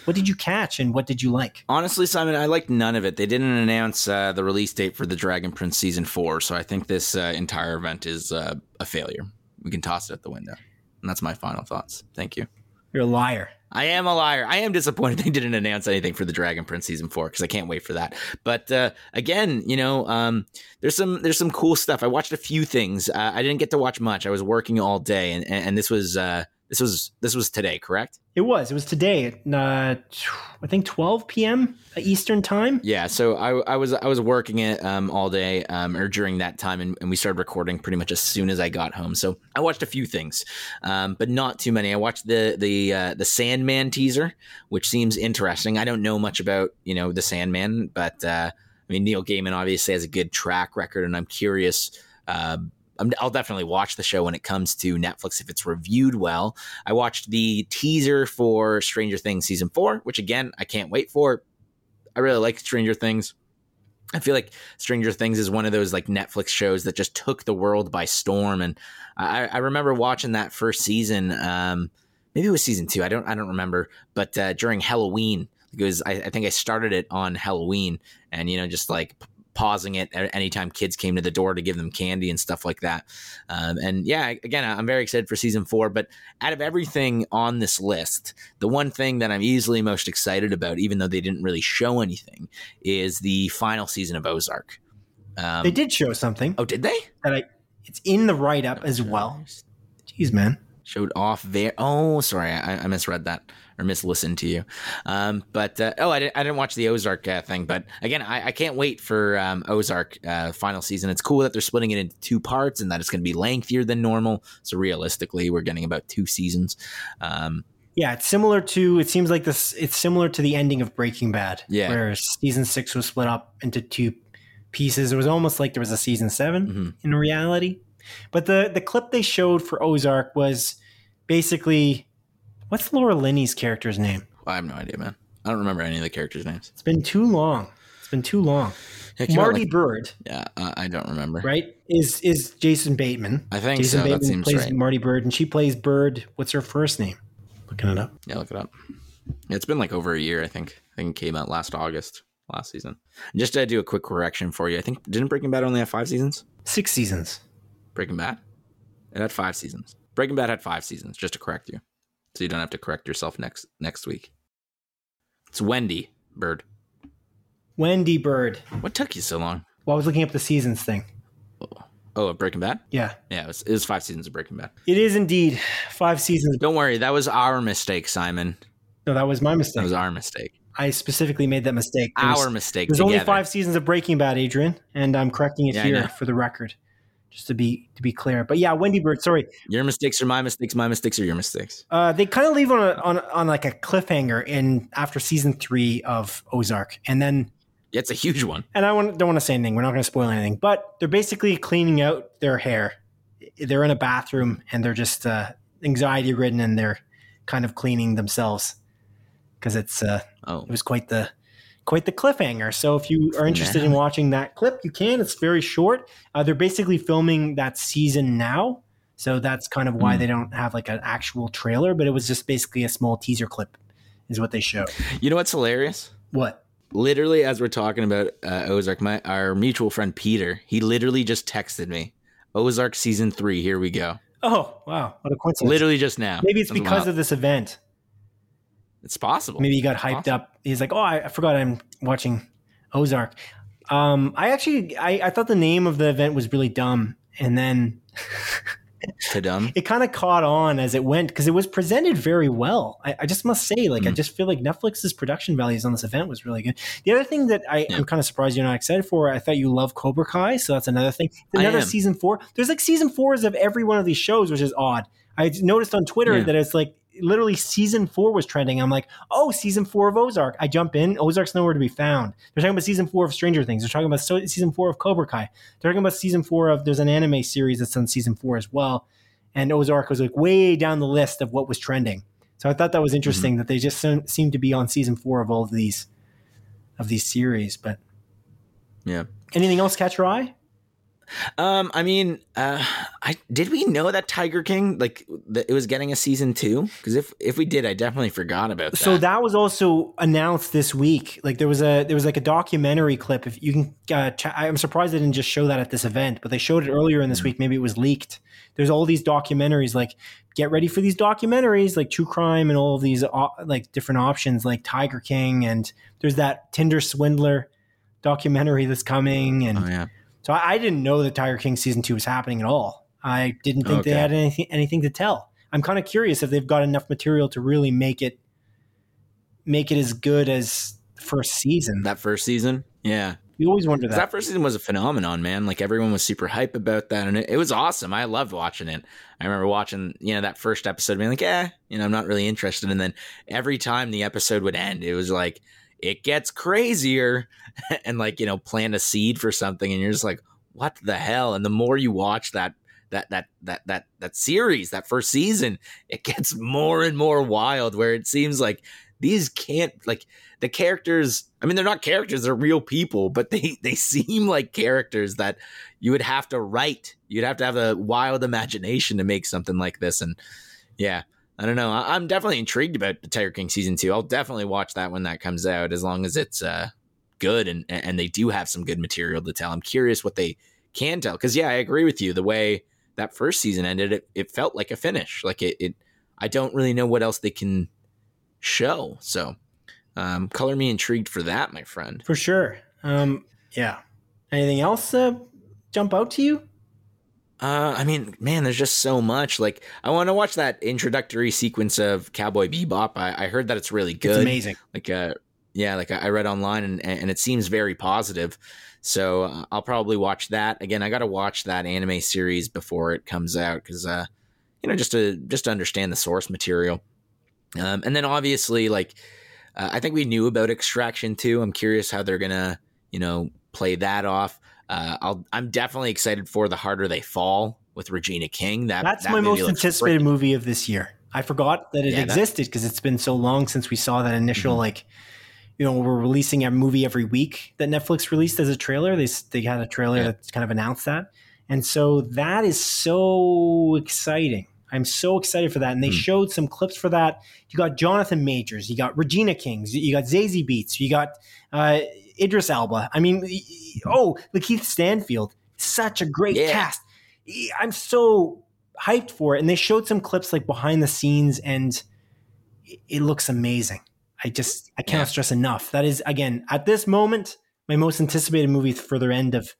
What did you catch and what did you like? Honestly, Simon, I liked none of it. They didn't announce the release date for The Dragon Prince Season 4, so I think this entire event is a failure. We can toss it at the window. And that's my final thoughts. Thank you. You're a liar. I am a liar. I am disappointed they didn't announce anything for The Dragon Prince Season 4 because I can't wait for that. But again, you know, there's some cool stuff. I watched a few things. I didn't get to watch much. I was working all day, and this was... This was today, correct? It was today at I think 12 p.m. Eastern time. Yeah, so I was working it all day or during that time, and we started recording pretty much as soon as I got home. So I watched a few things, but not too many. I watched the Sandman teaser, which seems interesting. I don't know much about the Sandman, but I mean Neil Gaiman obviously has a good track record, and I'm curious. I'll definitely watch the show when it comes to Netflix if it's reviewed well. I watched the teaser for Stranger Things Season 4, which, again, I can't wait for. I really like Stranger Things. I feel like Stranger Things is one of those like Netflix shows that just took the world by storm. And I remember watching that first season. Maybe it was season 2. I don't remember. But during Halloween, because I think I started it on Halloween and, just like – pausing it anytime kids came to the door to give them candy and stuff like that. And yeah, again, I'm very excited for season 4, but out of everything on this list, the one thing that I'm easily most excited about, even though they didn't really show anything, is the final season of Ozark. They did show something. Oh, did they? It's in the write-up as well. Jeez, man. Showed off there. Oh, sorry. I misread that or mislistened to you. I didn't watch the Ozark thing. But again, I can't wait for Ozark final season. It's cool that they're splitting it into two parts and that it's going to be lengthier than normal. So realistically, we're getting about two seasons. Yeah, it's similar to it seems like this. It's similar to the ending of Breaking Bad, yeah, where season 6 was split up into two pieces. It was almost like there was a season 7 mm-hmm. in reality. But the clip they showed for Ozark was basically, what's Laura Linney's character's name? I have no idea, man. I don't remember any of the characters' names. It's been too long. Yeah, Marty Bird. Yeah, I don't remember. Right? Is Jason Bateman. I think Jason so. Bateman that seems plays right. Marty Bird, and she plays Bird. What's her first name? Looking it up. Yeah, look it up. It's been like over a year, I think. I think it came out last August. Last season. And just to do a quick correction for you, I think, didn't Breaking Bad only have 5 seasons? 6 seasons. Breaking Bad? It had 5 seasons. Breaking Bad had 5 seasons, just to correct you. So you don't have to correct yourself next week. It's Wendy Bird. Wendy Bird. What took you so long? Well, I was looking up the seasons thing. Oh, of Breaking Bad? Yeah. Yeah, it was 5 seasons of Breaking Bad. It is indeed 5 seasons. Don't worry. That was our mistake, Simon. No, that was my mistake. That was our mistake. I specifically made that mistake. Our mistake. There's only 5 seasons of Breaking Bad, Adrian, and I'm correcting it here for the record, just to be clear. But yeah, Wendy Bird. Sorry, your mistakes are my mistakes are your mistakes. They kind of leave on like a cliffhanger in after season 3 of Ozark, and then it's a huge one. And I don't want to say anything. We're not going to spoil anything. But they're basically cleaning out their hair. They're in a bathroom and they're just anxiety ridden, and they're kind of cleaning themselves. Because it's it was quite the cliffhanger. So if you are interested in watching that clip, you can. It's very short. They're basically filming that season now, so that's kind of why they don't have like an actual trailer. But it was just basically a small teaser clip, is what they showed. You know what's hilarious? What? Literally, as we're talking about Ozark, our mutual friend Peter, he literally just texted me, "Ozark season 3, here we go." Oh wow, what a coincidence! Literally just now. Maybe it's because of this event. It's possible. Maybe he got hyped up. He's like, oh, I forgot I'm watching Ozark. I thought the name of the event was really dumb. And then it kind of caught on as it went because it was presented very well. I just must say, I just feel like Netflix's production values on this event was really good. The other thing that I'm kind of surprised you're not excited for, I thought you love Cobra Kai. So that's another thing. Another season 4. There's like season 4s of every one of these shows, which is odd. I noticed on Twitter that it's like, literally season 4 was trending. I'm like, oh, season 4 of Ozark. I jump in. Ozark's nowhere to be found. They're talking about season 4 of Stranger Things. They're talking about season 4 of Cobra Kai. They're talking about season 4 of, there's an anime series that's on season 4 as well. And Ozark was like way down the list of what was trending. So I thought that was interesting that they just seemed to be on season 4 of all of these series. But yeah, anything else catch your eye? Did we know that Tiger King, it was getting a season 2? Cause if we did, I definitely forgot about that. So that was also announced this week. Like there was a documentary clip. If you can, I'm surprised they didn't just show that at this event, but they showed it earlier in this week. Maybe it was leaked. There's all these documentaries, like get ready for these documentaries, like True Crime and all of these different options, like Tiger King. And there's that Tinder Swindler documentary that's coming. And so I didn't know that Tiger King season 2 was happening at all. I didn't think they had anything to tell. I'm kind of curious if they've got enough material to really make it as good as the first season. That first season? Yeah. You always wonder that. That first season was a phenomenon, man. Like everyone was super hype about that, and it was awesome. I loved watching it. I remember watching, that first episode being like, I'm not really interested. And then every time the episode would end, it was like, it gets crazier and plant a seed for something. And you're just like, what the hell? And the more you watch that series, that first season, it gets more and more wild, where it seems like these can't the characters. I mean, they're not characters, they're real people, but they seem like characters that you would have to write. You'd have to have a wild imagination to make something like this. And yeah, I don't know. I'm definitely intrigued about the Tiger King season 2. I'll definitely watch that when that comes out, as long as it's good and they do have some good material to tell. I'm curious what they can tell, because I agree with you. The way that first season ended, it felt like a finish. I don't really know what else they can show. So, color me intrigued for that, my friend. For sure. Yeah. Anything else jump out to you? There's just so much. I want to watch that introductory sequence of Cowboy Bebop. I heard that it's really good. It's amazing. I read online and it seems very positive. So I'll probably watch that. Again, I got to watch that anime series before it comes out, because just to understand the source material. And then obviously, I think we knew about Extraction too. I'm curious how they're gonna play that off. I'm definitely excited for The Harder They Fall with Regina King. That's my most anticipated movie of this year. I forgot that it existed, because it's been so long since we saw that initial, we're releasing a movie every week that Netflix released as a trailer. They had a trailer that kind of announced that. And so that is so exciting. I'm so excited for that. And they showed some clips for that. You got Jonathan Majors. You got Regina King. You got Zazie Beetz. You got Idris Elba. Lakeith Stanfield. Such a great cast. I'm so hyped for it. And they showed some clips behind the scenes, and it looks amazing. I cannot stress enough. That is, again, at this moment, my most anticipated movie for the end of,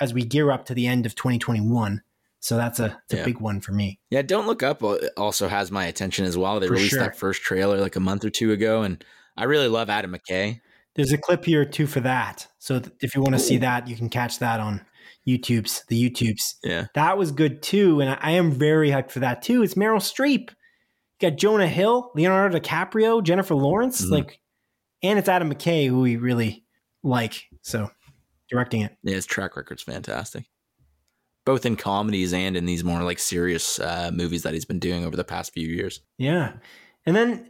as we gear up to the end of 2021. So that's a big one for me. Yeah. Don't Look Up also has my attention as well. They released that first trailer like a month or two ago. And I really love Adam McKay. There's a clip here too for that. So if you want to see that, you can catch that on YouTube's. Yeah. That was good too. And I am very hyped for that too. It's Meryl Streep. You got Jonah Hill, Leonardo DiCaprio, Jennifer Lawrence, and it's Adam McKay, who we really like. So directing it. Yeah, his track record's fantastic. Both in comedies and in these more like serious movies that he's been doing over the past few years. Yeah. And then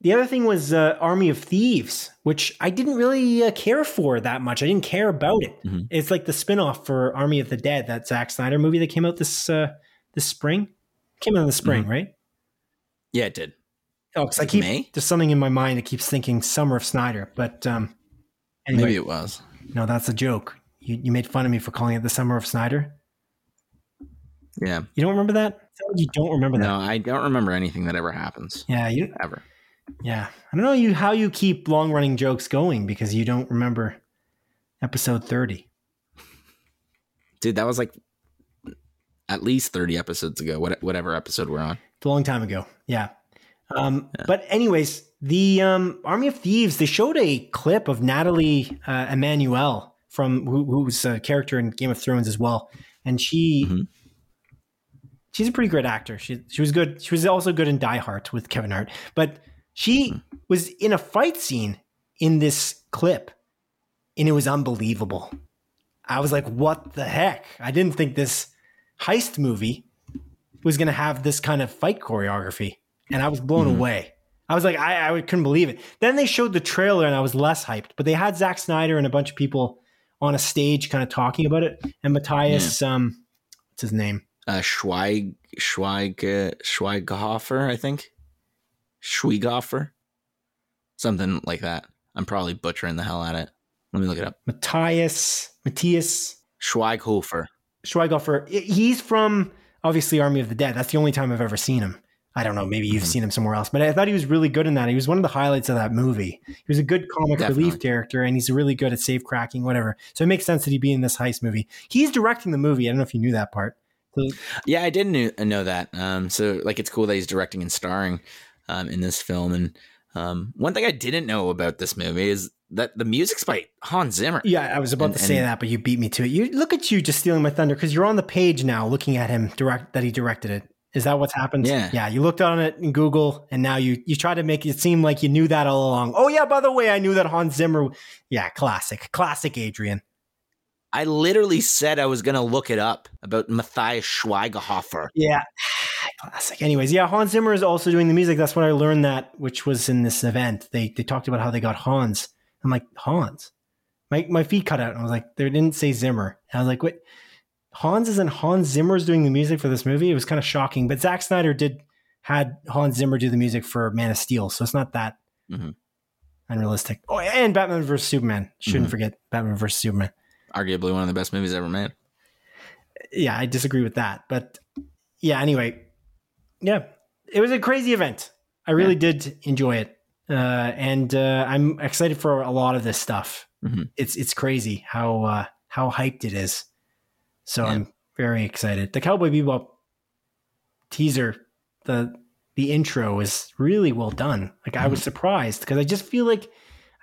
the other thing was Army of Thieves, which I didn't really care for that much. I didn't care about it. Mm-hmm. It's like the spinoff for Army of the Dead, that Zack Snyder movie that came out this spring. Came out in the spring, right? Yeah, it did. Oh, because I keep there's something in my mind that keeps thinking Summer of Snyder, but anyway, maybe it was. No, that's a joke. You made fun of me for calling it the Summer of Snyder. Yeah, you don't remember that? You don't remember that? No, I don't remember anything that ever happens. Yeah, you ever. Yeah, I don't know how you keep long running jokes going because you don't remember episode 30. Dude, that was like at least 30 episodes ago. Whatever episode we're on. It's a long time ago. Yeah. But anyways, the Army of Thieves, they showed a clip of Natalie Emmanuel from who was a character in Game of Thrones as well. And she's a pretty great actor. She was good. She was also good in Die Hard with Kevin Hart, but she was in a fight scene in this clip and it was unbelievable. I was like, what the heck? I didn't think this heist movie was going to have this kind of fight choreography. And I was blown away. I was like, I couldn't believe it. Then they showed the trailer and I was less hyped, but they had Zack Snyder and a bunch of people on a stage kind of talking about it. And Matthias, what's his name? Schweighöfer, I think. Schweighöfer. Something like that. I'm probably butchering the hell at it. Let me look it up. Matthias. Schweighöfer. He's from, obviously, Army of the Dead. That's the only time I've ever seen him. I don't know. Maybe you've seen him somewhere else, but I thought he was really good in that. He was one of the highlights of that movie. He was a good comic relief character, and he's really good at safe cracking, whatever. So it makes sense that he'd be in this heist movie. He's directing the movie. I don't know if you knew that part. So, yeah, I didn't know that. So like, it's cool that he's directing and starring in this film. And one thing I didn't know about this movie is that the music's by Hans Zimmer. Yeah, I was about to say that, but you beat me to it. You look at you just stealing my thunder because you're on the page now looking at him that he directed it. Is that what's happened? Yeah. You looked on it in Google and now you try to make it seem like you knew that all along. Oh yeah, by the way, I knew that Hans Zimmer. Yeah. Classic Adrian. I literally said I was going to look it up about Matthias Schweighöfer. Yeah. Classic. Anyways. Yeah. Hans Zimmer is also doing the music. That's when I learned that, which was in this event. They talked about how they got Hans. I'm like, Hans, my feet cut out. And I was like, they didn't say Zimmer. And I was like, wait. Hans Zimmer's doing the music for this movie. It was kind of shocking, but Zack Snyder had Hans Zimmer do the music for Man of Steel, so it's not that unrealistic. Oh, and Batman vs Superman. Shouldn't forget Batman vs Superman. Arguably one of the best movies ever made. Yeah, I disagree with that, but yeah. Anyway, yeah, it was a crazy event. I really did enjoy it, and I'm excited for a lot of this stuff. It's crazy how hyped it is. So I'm very excited. The Cowboy Bebop teaser, the intro is really well done. Like I was surprised because I just feel like,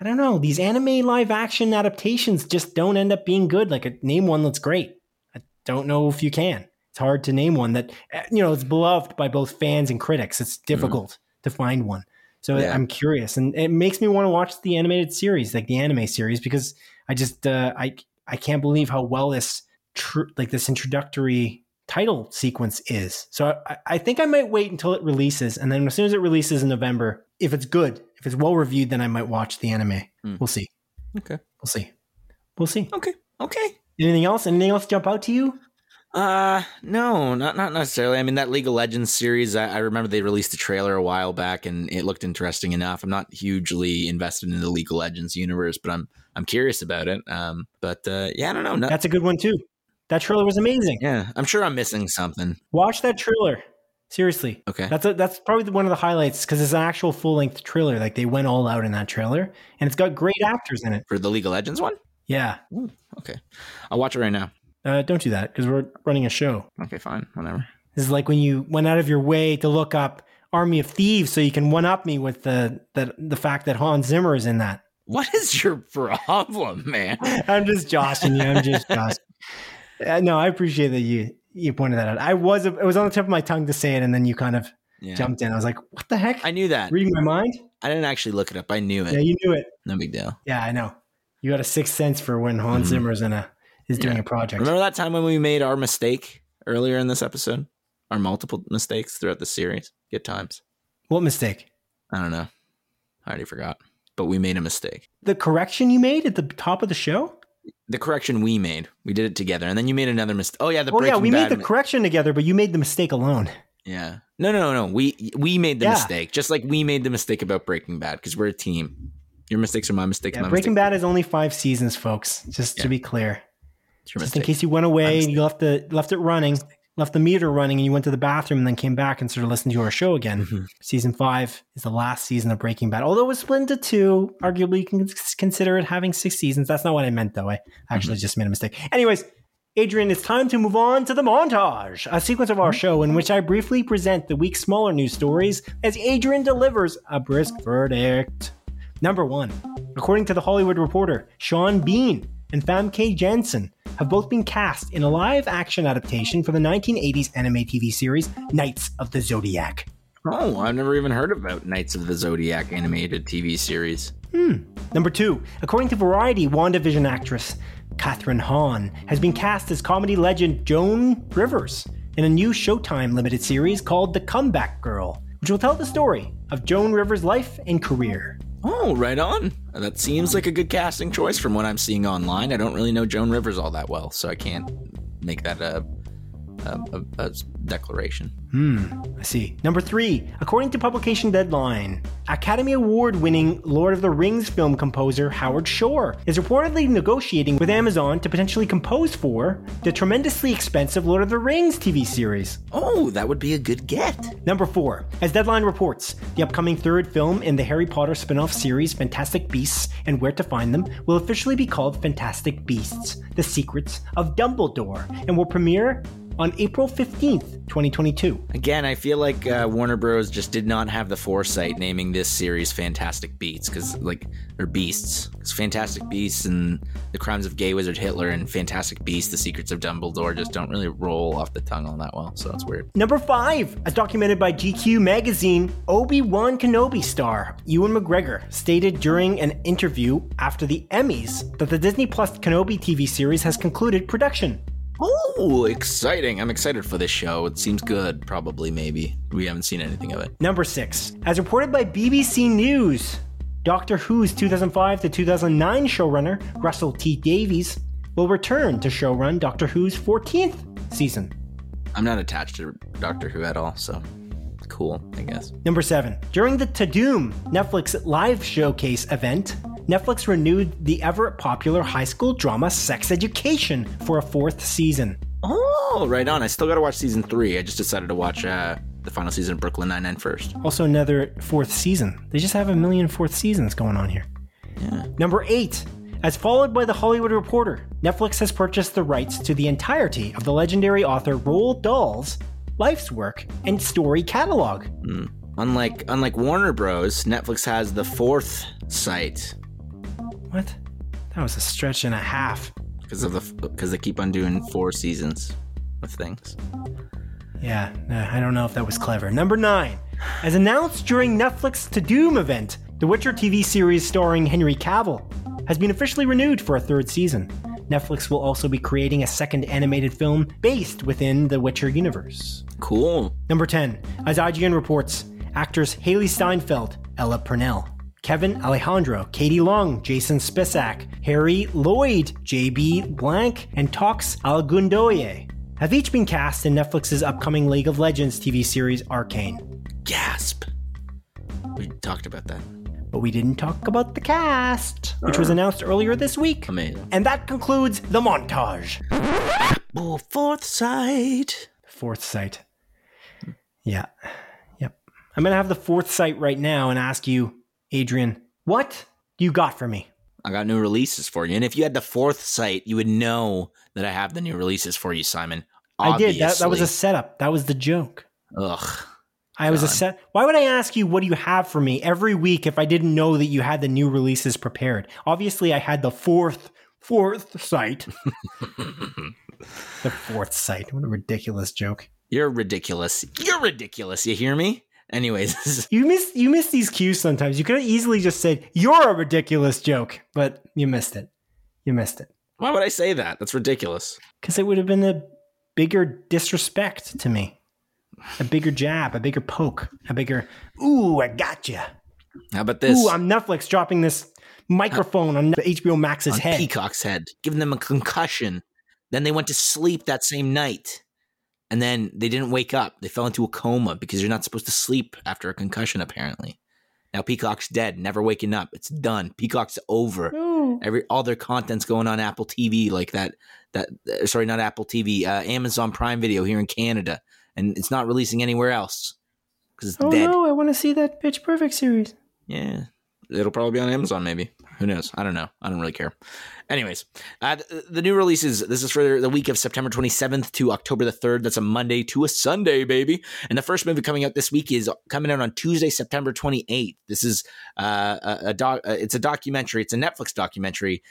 I don't know, these anime live action adaptations just don't end up being good. Like name one that's great. I don't know if you can. It's hard to name one that, it's beloved by both fans and critics. It's difficult to find one. So I'm curious, and it makes me want to watch the animated series, like the anime series, because I just, I can't believe how well this introductory title sequence is. So I think I might wait until it releases, and then as soon as it releases in November, if it's good, if it's well reviewed, then I might watch the anime. We'll see. Okay. We'll see. Okay. Anything else jump out to you? No, not necessarily. I mean, that League of Legends series, I remember they released a trailer a while back and it looked interesting enough. I'm not hugely invested in the League of Legends universe, but I'm curious about it. But I don't know. That's a good one too. That trailer was amazing. Yeah, I'm sure I'm missing something. Watch that trailer. Seriously. Okay. That's probably one of the highlights because it's an actual full-length trailer. Like, they went all out in that trailer, and it's got great actors in it. For the League of Legends one? Yeah. Ooh, okay. I'll watch it right now. Don't do that because we're running a show. Okay, fine. Whatever. This is like when you went out of your way to look up Army of Thieves so you can one-up me with the fact that Hans Zimmer is in that. What is your problem, man? I'm just joshing you. No, I appreciate that you pointed that out. It was on the tip of my tongue to say it, and then you kind of jumped in. I was like, what the heck? I knew that. Reading my mind? I didn't actually look it up. I knew it. Yeah, you knew it. No big deal. Yeah, I know. You got a sixth sense for when Hans Zimmer is doing a project. Remember that time when we made our mistake earlier in this episode? Our multiple mistakes throughout the series? Good times. What mistake? I don't know. I already forgot. But we made a mistake. The correction you made at the top of the show? The correction we made. We did it together. And then you made another mistake. Oh, yeah. We made the correction together, but you made the mistake alone. Yeah. No. We made the mistake. Just like we made the mistake about Breaking Bad because we're a team. Your mistakes are my mistakes. Yeah, Breaking Bad is only 5 seasons, folks, just to be clear. Just in case you went away and you left the meter running and you went to the bathroom and then came back and sort of listened to our show again. Mm-hmm. Season 5 is the last season of Breaking Bad. Although it was split into 2, arguably you can consider it having 6 seasons. That's not what I meant though. I actually just made a mistake. Anyways, Adrian, it's time to move on to the montage, a sequence of our show in which I briefly present the week's smaller news stories as Adrian delivers a brisk verdict. Number 1, according to The Hollywood Reporter, Sean Bean and Famke Janssen have both been cast in a live-action adaptation for the 1980s anime TV series Knights of the Zodiac. Oh, I've never even heard about Knights of the Zodiac animated TV series. Number 2, according to Variety, WandaVision actress Kathryn Hahn has been cast as comedy legend Joan Rivers in a new Showtime limited series called The Comeback Girl, which will tell the story of Joan Rivers' life and career. Oh, right on. That seems like a good casting choice from what I'm seeing online. I don't really know Joan Rivers all that well, so I can't make that a declaration. I see. Number 3, according to publication Deadline, Academy Award-winning Lord of the Rings film composer Howard Shore is reportedly negotiating with Amazon to potentially compose for the tremendously expensive Lord of the Rings TV series. Oh, that would be a good get. Number 4, as Deadline reports, the upcoming 3rd film in the Harry Potter spin-off series Fantastic Beasts and Where to Find Them will officially be called Fantastic Beasts: The Secrets of Dumbledore and will premiere on April 15th, 2022. Again, I feel like Warner Bros. Just did not have the foresight naming this series Fantastic Beasts, because Fantastic Beasts and The Crimes of Gay Wizard Hitler and Fantastic Beasts, The Secrets of Dumbledore just don't really roll off the tongue all that well, so it's weird. Number 5, as documented by GQ magazine, Obi-Wan Kenobi star Ewan McGregor stated during an interview after the Emmys that the Disney Plus Kenobi TV series has concluded production. Oh, exciting. I'm excited for this show. It seems good, probably, maybe. We haven't seen anything of it. Number 6, as reported by BBC News, Doctor Who's 2005 to 2009 showrunner, Russell T. Davies, will return to showrun Doctor Who's 14th season. I'm not attached to Doctor Who at all, so cool, I guess. Number 7, during the Tudum Netflix live showcase event, Netflix renewed the ever-popular high school drama Sex Education for a 4th season. Oh, right on. I still got to watch season 3. I just decided to watch the final season of Brooklyn Nine-Nine first. Also another 4th season. They just have a million 4th seasons going on here. Yeah. Number 8, as followed by The Hollywood Reporter, Netflix has purchased the rights to the entirety of the legendary author Roald Dahl's life's work and story catalog. Unlike Warner Bros., Netflix has the foresight. What? That was a stretch and a half. Because they keep on doing 4 seasons of things. Yeah, I don't know if that was clever. Number 9, as announced during Netflix Tudum event, The Witcher TV series starring Henry Cavill has been officially renewed for a 3rd season. Netflix will also be creating a 2nd animated film based within the Witcher universe. Cool. Number 10, as IGN reports, actors Haley Steinfeld, Ella Purnell, Kevin Alejandro, Katie Long, Jason Spisak, Harry Lloyd, J.B. Blank, and Tox Algundoye have each been cast in Netflix's upcoming League of Legends TV series Arcane. Gasp! We talked about that. But we didn't talk about the cast, which was announced earlier this week. Amazing. And that concludes the montage. Oh, foresight. Yeah. Yep. I'm going to have the foresight right now and ask you, Adrian, what you got for me? I got new releases for you. And if you had the foresight, you would know that I have the new releases for you, Simon. Obviously. I did. That was a setup. That was the joke. Ugh. Why would I ask you what do you have for me every week if I didn't know that you had the new releases prepared? Obviously, I had the foresight. The foresight. What a ridiculous joke. You're ridiculous. You're ridiculous. You hear me? Anyways. You miss these cues sometimes. You could have easily just said, you're a ridiculous joke, but you missed it. You missed it. Why would I say that? That's ridiculous. Because it would have been a bigger disrespect to me. A bigger jab, a bigger poke, a bigger, ooh, I gotcha. How about this? Ooh, I'm Netflix dropping this microphone on HBO Max's head. Peacock's head. Giving them a concussion. Then they went to sleep that same night. And then they didn't wake up. They fell into a coma because you're not supposed to sleep after a concussion, apparently. Now Peacock's dead, never waking up. It's done. Peacock's over. Mm. All their content's going on Apple TV like that. Sorry, not Apple TV. Amazon Prime Video here in Canada. And it's not releasing anywhere else because it's dead. Oh, no, I want to see that Pitch Perfect series. Yeah. It'll probably be on Amazon, maybe. Who knows? I don't know. I don't really care. Anyways, the new releases. This is for the week of September 27th to October the 3rd. That's a Monday to a Sunday, baby. And the first movie coming out this week is coming out on Tuesday, September 28th. This is it's a documentary. It's a Netflix documentary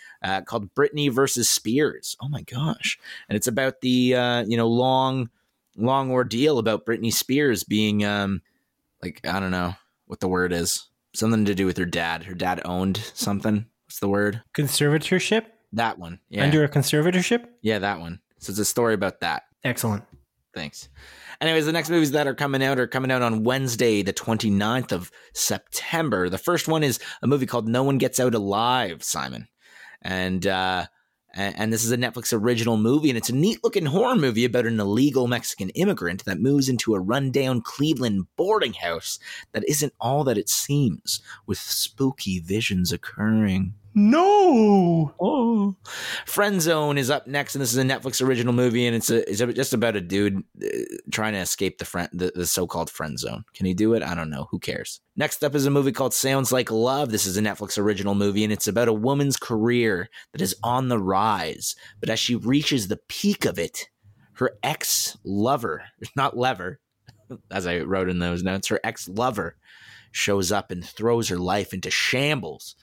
called Britney versus Spears. Oh my gosh! And it's about the long ordeal about Britney Spears being I don't know what the word is. Something to do with her dad. Her dad owned something. What's the word? Conservatorship? That one. Yeah. Under a conservatorship? Yeah, that one. So it's a story about that. Excellent. Thanks. Anyways, the next movies that are coming out on Wednesday, the 29th of September. The first one is a movie called No One Gets Out Alive, Simon. And this is a Netflix original movie, and it's a neat-looking horror movie about an illegal Mexican immigrant that moves into a rundown Cleveland boarding house that isn't all that it seems, with spooky visions occurring. No! Oh. Friendzone is up next, and this is a Netflix original movie, and it's just about a dude trying to escape the so-called friend zone. Can he do it? I don't know. Who cares? Next up is a movie called Sounds Like Love. This is a Netflix original movie, and it's about a woman's career that is on the rise, but as she reaches the peak of it, her ex-lover shows up and throws her life into shambles.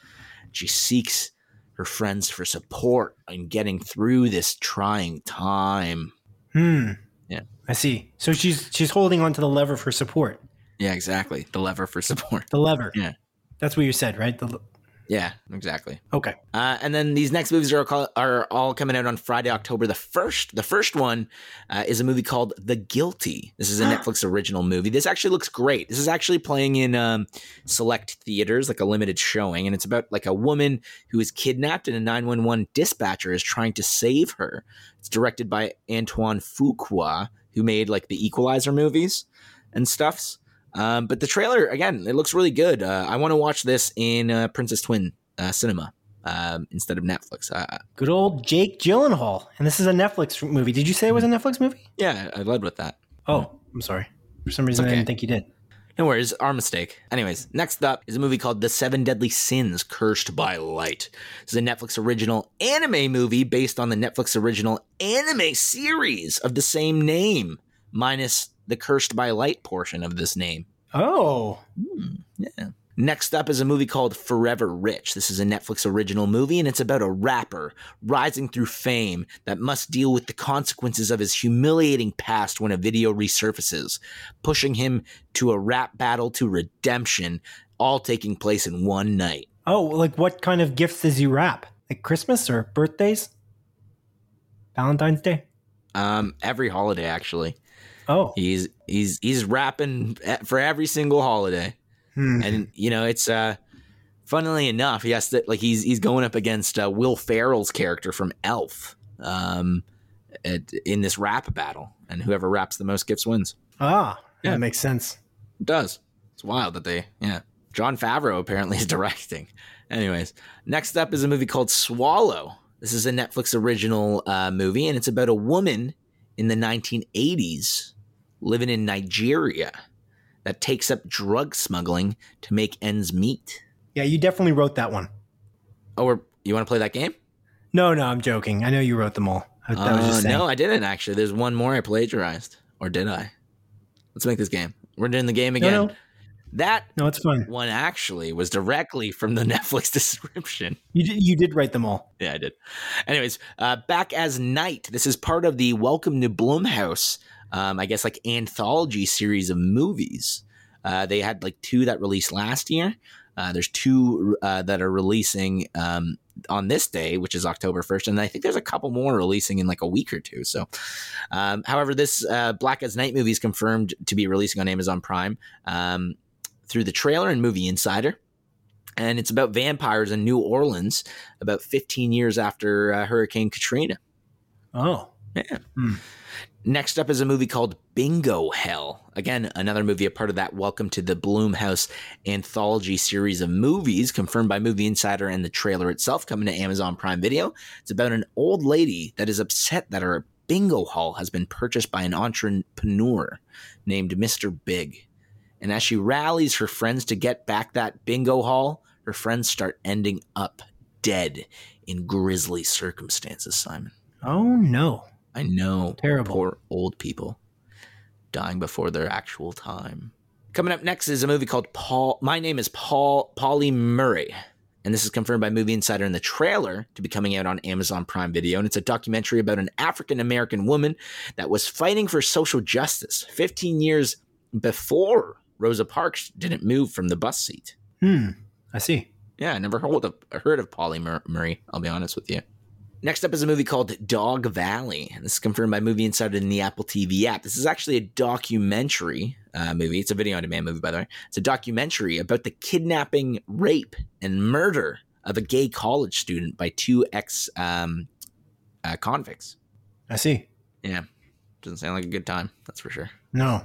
She seeks her friends for support in getting through this trying time. Hmm. Yeah. I see. So she's holding on to the lever for support. Yeah, exactly. The lever for support. The lever. Yeah. That's what you said, right? Yeah, exactly. Okay. And then these next movies are all coming out on Friday, October the 1st. The first one is a movie called The Guilty. This is a Netflix original movie. This actually looks great. This is actually playing in select theaters, like a limited showing. And it's about like a woman who is kidnapped and a 911 dispatcher is trying to save her. It's directed by Antoine Fuqua, who made like the Equalizer movies and stuffs. But the trailer, again, it looks really good. I want to watch this in Princess Twin Cinema instead of Netflix. Good old Jake Gyllenhaal. And this is a Netflix movie. Did you say it was a Netflix movie? Yeah, I led with that. Oh, I'm sorry. For some reason, okay. I didn't think you did. No worries. Our mistake. Anyways, next up is a movie called The Seven Deadly Sins Cursed by Light. This is a Netflix original anime movie based on the Netflix original anime series of the same name, minus the cursed by light portion of this name. Oh. Yeah. Next up is a movie called Forever Rich. This is a Netflix original movie, and it's about a rapper rising through fame that must deal with the consequences of his humiliating past when a video resurfaces, pushing him to a rap battle to redemption, all taking place in one night. Oh, like what kind of gifts does he rap? Like Christmas or birthdays? Valentine's Day? Every holiday, actually. Oh, he's rapping for every single holiday, and it's funnily enough, yes, that like he's going up against Will Ferrell's character from Elf, in this rap battle, and whoever raps the most gifts wins. Ah, yeah, that makes sense. It does. It's wild that Jon Favreau apparently is directing. Anyways, next up is a movie called Swallow. This is a Netflix original movie, and it's about a woman in the 1980s. living in Nigeria that takes up drug smuggling to make ends meet. Yeah, you definitely wrote that one. Oh, you want to play that game? No, I'm joking. I know you wrote them all. I was just saying. No, I didn't actually. There's one more I plagiarized. Or did I? Let's make this game. We're doing the game again. No. It's fine. One actually was directly from the Netflix description. You did write them all. Yeah, I did. Anyways, Back as Night. This is part of the Welcome to Blumhouse, I guess like anthology series of movies. They had like two that released last year. There's two that are releasing on this day, which is October 1st. And I think there's a couple more releasing in like a week or two. So, however, this Black as Night movie is confirmed to be releasing on Amazon Prime through the trailer and Movie Insider. And it's about vampires in New Orleans about 15 years after Hurricane Katrina. Oh, yeah. Hmm. Next up is a movie called Bingo Hell. Again, another movie, a part of that Welcome to the Blumhouse anthology series of movies, confirmed by Movie Insider and the trailer itself, coming to Amazon Prime Video. It's about an old lady that is upset that her bingo hall has been purchased by an entrepreneur named Mr. Big. And as she rallies her friends to get back that bingo hall, her friends start ending up dead in grisly circumstances, Simon. Oh, no. I know. Terrible. Poor old people dying before their actual time. Coming up next is a movie called Polly Murray. And this is confirmed by Movie Insider in the trailer to be coming out on Amazon Prime Video. And it's a documentary about an African-American woman that was fighting for social justice 15 years before Rosa Parks didn't move from the bus seat. I see. Yeah, I never heard of Polly Murray, I'll be honest with you. Next up is a movie called Dog Valley. This is confirmed by Movie Insider in the Apple TV app. This is actually a documentary movie. It's a video-on-demand movie, by the way. It's a documentary about the kidnapping, rape, and murder of a gay college student by two ex-convicts. I see. Yeah. Doesn't sound like a good time, that's for sure. No,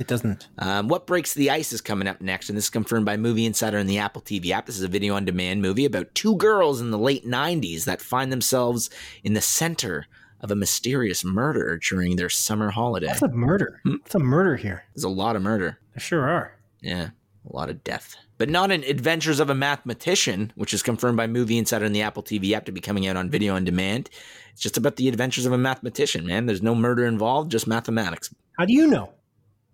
it doesn't. What Breaks the Ice is coming up next, and this is confirmed by Movie Insider in the Apple TV app. This is a video-on-demand movie about two girls in the late 90s that find themselves in the center of a mysterious murder during their summer holiday. That's a murder. That's a murder here. There's a lot of murder. There sure are. Yeah, a lot of death. But not in Adventures of a Mathematician, which is confirmed by Movie Insider in the Apple TV app to be coming out on video-on-demand. It's just about the adventures of a mathematician, man. There's no murder involved, just mathematics. How do you know?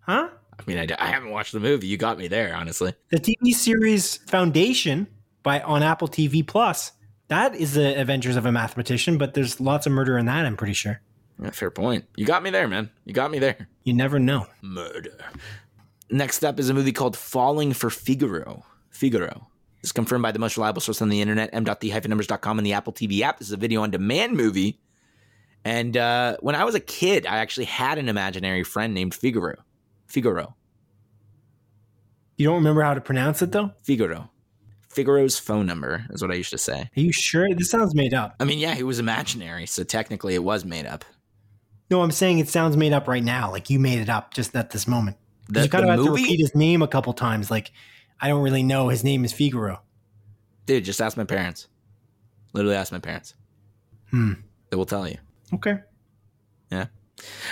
Huh? I mean, I haven't watched the movie. You got me there, honestly. The TV series Foundation on Apple TV Plus, that is the Adventures of a Mathematician, but there's lots of murder in that, I'm pretty sure. Yeah, fair point. You got me there, man. You got me there. You never know. Murder. Next up is a movie called Falling for Figaro. Figaro. It's confirmed by the most reliable source on the internet, m.d-numbers.com, and the Apple TV app. This is a video-on-demand movie. And when I was a kid, I actually had an imaginary friend named Figaro. You don't remember how to pronounce it, though? Figaro. Figaro's phone number is what I used to say. Are you sure? This sounds made up. I mean, yeah, he was imaginary, so technically it was made up. No, I'm saying it sounds made up right now. Like, you made it up just at this moment. You kind of have to repeat his name a couple times. Like, I don't really know. His name is Figaro. Dude, just ask my parents. Literally ask my parents. They will tell you. Okay. Yeah.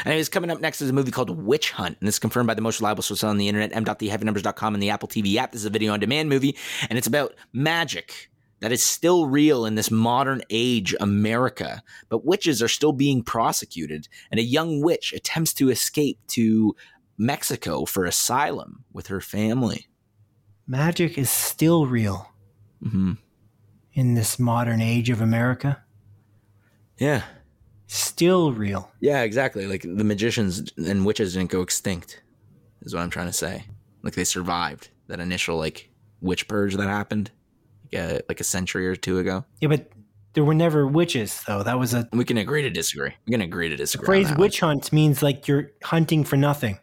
Anyways, coming up next is a movie called Witch Hunt, and it's confirmed by the most reliable source on the internet, m.dnumbers.com, and the Apple TV app. This is a video-on-demand movie, and it's about magic that is still real in this modern age America, but witches are still being prosecuted, and a young witch attempts to escape to Mexico for asylum with her family. Magic is still real in this modern age of America. Yeah. Still real. Yeah, exactly. Like, the magicians and witches didn't go extinct, is what I'm trying to say. Like, they survived that initial, like, witch purge that happened like a century or two ago. Yeah, but there were never witches, though. That was a... We can agree to disagree. We can agree to disagree. The phrase witch hunt means, like, you're hunting for nothing,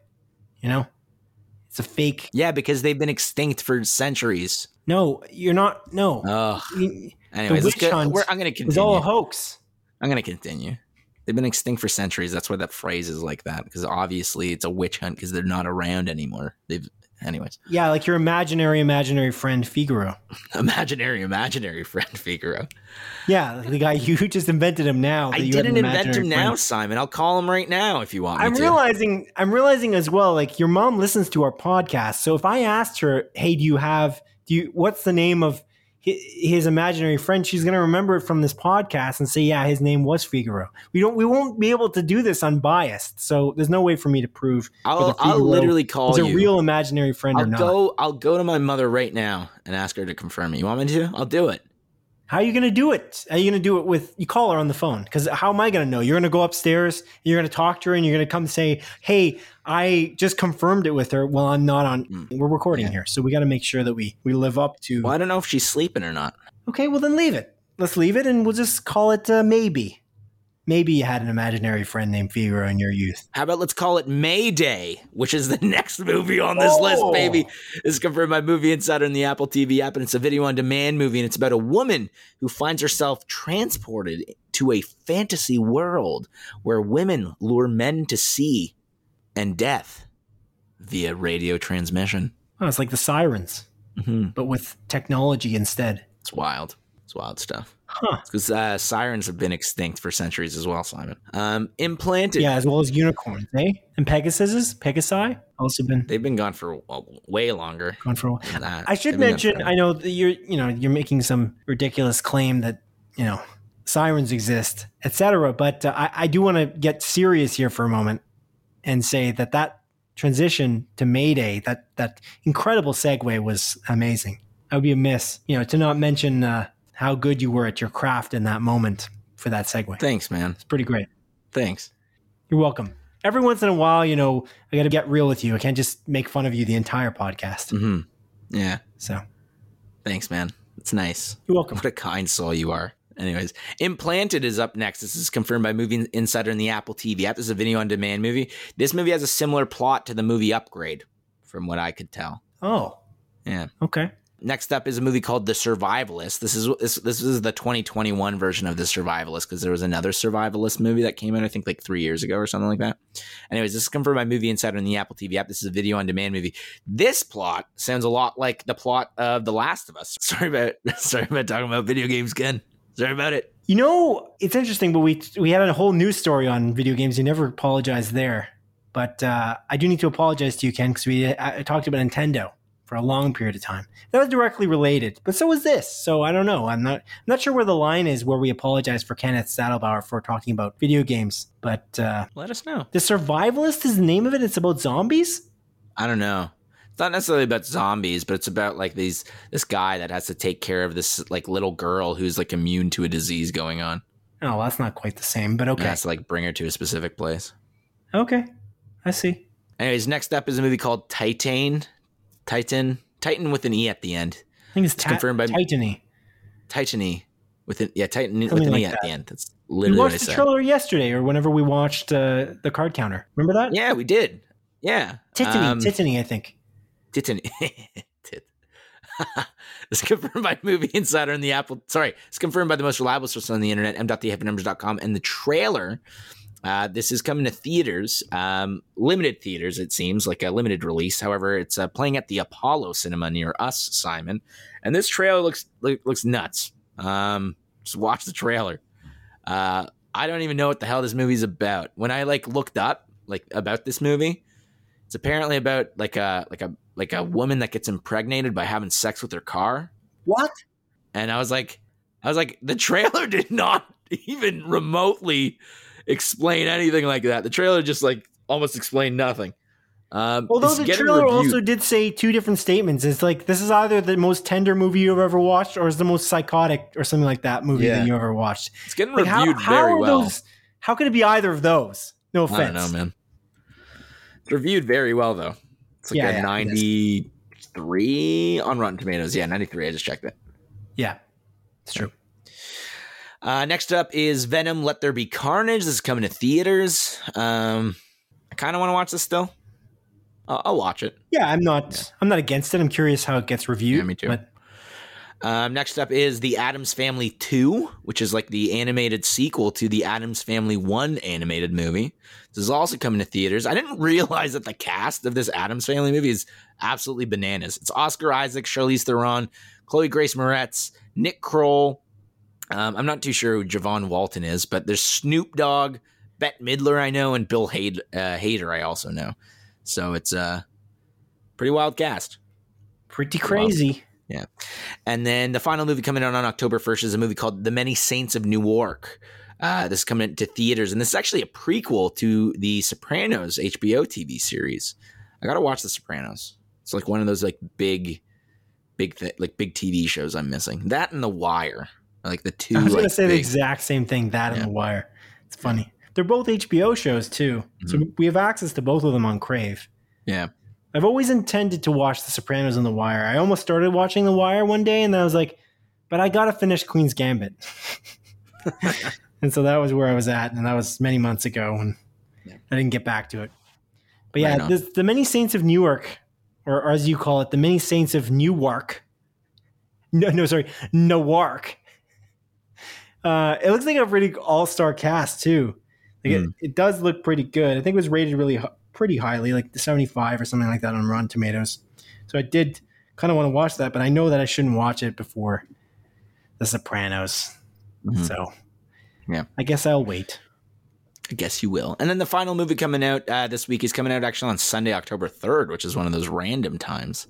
you know? It's a fake... Yeah, because they've been extinct for centuries. No, you're not... No. Anyways, the witch hunt is all a hoax. I'm going to continue. They've been extinct for centuries. That's why that phrase is like that, because obviously it's a witch hunt because they're not around anymore. They've Anyways. Yeah, like your imaginary friend Figaro. Imaginary friend Figaro. Yeah, the guy who just invented him now. I didn't invent him now, Simon. I'll call him right now if you want me to. I'm realizing as well, like your mom listens to our podcast. So if I asked her, hey, what's the name of his imaginary friend, she's going to remember it from this podcast and say, yeah, his name was Figaro. We won't be able to do this unbiased. So there's no way for me to prove. I'll literally call you. It's a real imaginary friend or not. I'll go to my mother right now and ask her to confirm it. You want me to? I'll do it. How are you going to do it? Are you going to do it with, you call her on the phone? Because how am I going to know? You're going to go upstairs, you're going to talk to her, and you're going to come say, hey, I just confirmed it with her. Well, I'm not on. We're recording here. So we got to make sure that we live up to. Well, I don't know if she's sleeping or not. Okay, well, then leave it. Let's leave it and we'll just call it maybe. Maybe you had an imaginary friend named Figaro in your youth. How about let's call it May Day, which is the next movie on this list, baby. This is confirmed by Movie Insider on the Apple TV app, and it's a video-on-demand movie, and it's about a woman who finds herself transported to a fantasy world where women lure men to sea and death via radio transmission. Oh, it's like the Sirens, but with technology instead. It's wild. It's wild stuff. Because sirens have been extinct for centuries as well, Simon. Implanted. Yeah, as well as unicorns, eh? And Pegasuses, Pegasi, also been. They've been gone for way longer. I should mention, I know that you're making some ridiculous claim that, sirens exist, etc. But I do want to get serious here for a moment and say that transition to May Day, that incredible segue was amazing. I would be amiss, to not mention how good you were at your craft in that moment for that segue. Thanks, man. It's pretty great. Thanks. You're welcome. Every once in a while, I got to get real with you. I can't just make fun of you the entire podcast. Yeah. So thanks, man. It's nice. You're welcome. What a kind soul you are. Anyways, Implanted is up next. This is confirmed by Movie Insider in the Apple TV app. This is a video-on-demand movie. This movie has a similar plot to the movie Upgrade, from what I could tell. Oh. Yeah. Okay. Next up is a movie called The Survivalist. This is the 2021 version of The Survivalist, because there was another Survivalist movie that came out, I think, like 3 years ago or something like that. Anyways, this is confirmed by Movie Insider in the Apple TV app. This is a video-on-demand movie. This plot sounds a lot like the plot of The Last of Us. Sorry about talking about video games again. Sorry about it. It's interesting, but we had a whole news story on video games. You never apologized there. But I do need to apologize to you, Ken, because I talked about Nintendo for a long period of time. That was directly related, but so was this. So I don't know. I'm not sure where the line is where we apologize for Kenneth Saddlebauer for talking about video games, but let us know. The Survivalist is the name of it. It's about zombies? I don't know. It's not necessarily about zombies, but it's about like this guy that has to take care of this like little girl who's like immune to a disease going on. Oh, well, that's not quite the same, but okay. He has to like bring her to a specific place. Okay. I see. Anyways, next up is a movie called Titan with an E at the end. I think it's confirmed by Titany with an E at the end. That's literally what I said. We watched the trailer yesterday or whenever we watched The Card Counter. Remember that? Yeah, we did. Yeah. Titany, I think. Titany. It's confirmed by Movie Insider and the Apple. Sorry. It's confirmed by the most reliable source on the internet, m.thehappynumbers.com, and the trailer. This is coming to theaters, limited theaters, it seems, like a limited release. However, it's playing at the Apollo Cinema near us, Simon. And this trailer looks nuts. Just watch the trailer. I don't even know what the hell this movie's about. When I looked up about this movie, it's apparently about like a woman that gets impregnated by having sex with her car. What? And I was like, the trailer did not even remotely explain anything like that. The trailer just almost explained nothing. Although the trailer also did say two different statements. It's like, this is either the most tender movie you've ever watched or it's the most psychotic or something like that movie that you ever watched. It's getting reviewed very well. How could it be either of those? No offense. I don't know, man. It's reviewed very well, though. It's like a 93 on Rotten Tomatoes. Yeah, 93. I just checked that. Yeah, it's true. Next up is Venom, Let There Be Carnage. This is coming to theaters. I kind of want to watch this still. I'll watch it. Yeah, I'm not against it. I'm curious how it gets reviewed. Yeah, me too. But Next up is The Addams Family 2, which is like the animated sequel to The Addams Family 1 animated movie. This is also coming to theaters. I didn't realize that the cast of this Addams Family movie is absolutely bananas. It's Oscar Isaac, Charlize Theron, Chloe Grace Moretz, Nick Kroll. I'm not too sure who Javon Walton is, but there's Snoop Dogg, Bette Midler, I know, and Bill Hader, I also know. So it's a pretty wild cast. Pretty crazy. Wild. Yeah. And then the final movie coming out on October 1st is a movie called The Many Saints of Newark. This is coming to theaters, and this is actually a prequel to The Sopranos HBO TV series. I got to watch The Sopranos. It's like one of those like big TV shows I'm missing. That and The Wire. Like the two. I was going to say the exact same thing, that and The Wire. It's funny. They're both HBO shows too. So we have access to both of them on Crave. Yeah. I've always intended to watch The Sopranos and The Wire. I almost started watching The Wire one day, and then I was like, but I got to finish Queen's Gambit. And so that was where I was at, and that was many months ago, and I didn't get back to it. But yeah, right, the Many Saints of Newark, or as you call it, the Many Saints of Newark. Newark. It looks like a pretty all-star cast too. Like it does look pretty good. I think it was rated really pretty highly, like the 75 or something like that on Rotten Tomatoes. So I did kind of want to watch that, but I know that I shouldn't watch it before The Sopranos. So yeah, I guess I'll wait. I guess you will. And then the final movie coming out this week is coming out actually on Sunday, October 3rd, which is one of those random times.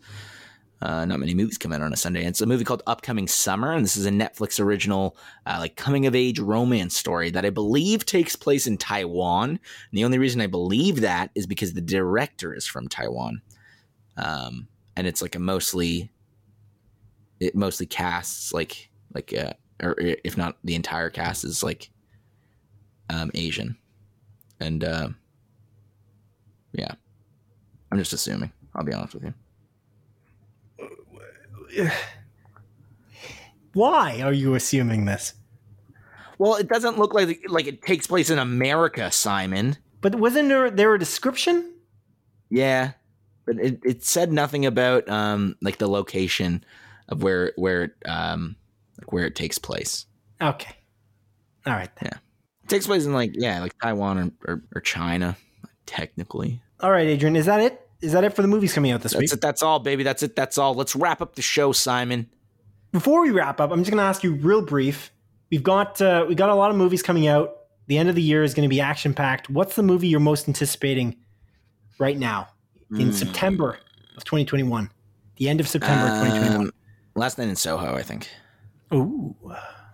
Not many movies come out on a Sunday. It's a movie called Upcoming Summer, and this is a Netflix original like coming-of-age romance story that I believe takes place in Taiwan. And the only reason I believe that is because the director is from Taiwan. And it's like a mostly casts or if not the entire cast is like Asian. And yeah, I'm just assuming. I'll be honest with you. Why are you assuming this? Well, it doesn't look like it takes place in America, Simon. But wasn't there a description? Yeah, but it said nothing about like the location of where it takes place. Okay, all right. Then. Yeah, it takes place in like Taiwan or China, technically. All right, Adrian, is that it? Is that it for the movies coming out this week? That's it. That's all, baby. That's it. That's all. Let's wrap up the show, Simon. Before we wrap up, I'm just going to ask you real brief. We've got a lot of movies coming out. The end of the year is going to be action-packed. What's the movie you're most anticipating right now in September of 2021? The end of September 2021. Last Night in Soho, I think. Ooh.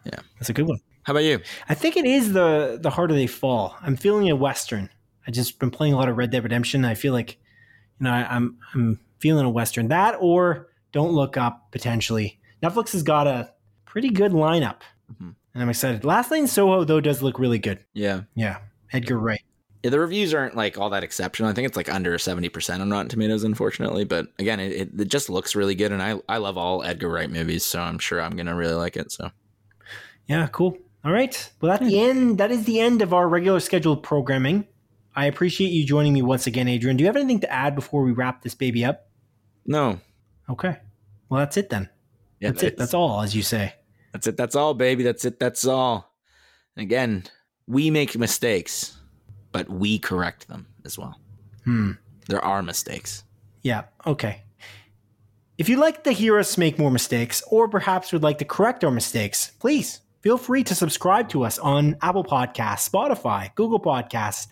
Yeah. That's a good one. How about you? I think it is The Harder They Fall. I'm feeling a Western. I've just been playing a lot of Red Dead Redemption. I feel like... No, I'm feeling a Western. That or Don't Look Up, potentially. Netflix has got a pretty good lineup, and I'm excited. Last Night in Soho, though, does look really good. Yeah. Yeah. Edgar Wright. Yeah, the reviews aren't like all that exceptional. I think it's like under 70% on Rotten Tomatoes, unfortunately. But again, it just looks really good, and I love all Edgar Wright movies, so I'm sure I'm going to really like it. So, yeah, cool. All right. Well, that is the end of our regular scheduled programming. I appreciate you joining me once again, Adrian. Do you have anything to add before we wrap this baby up? No. Okay. Well, that's it then. Yeah, that's it. That's all, as you say. That's it. That's all, baby. That's it. That's all. And again, we make mistakes, but we correct them as well. There are mistakes. Yeah. Okay. If you'd like to hear us make more mistakes, or perhaps would like to correct our mistakes, please feel free to subscribe to us on Apple Podcasts, Spotify, Google Podcasts,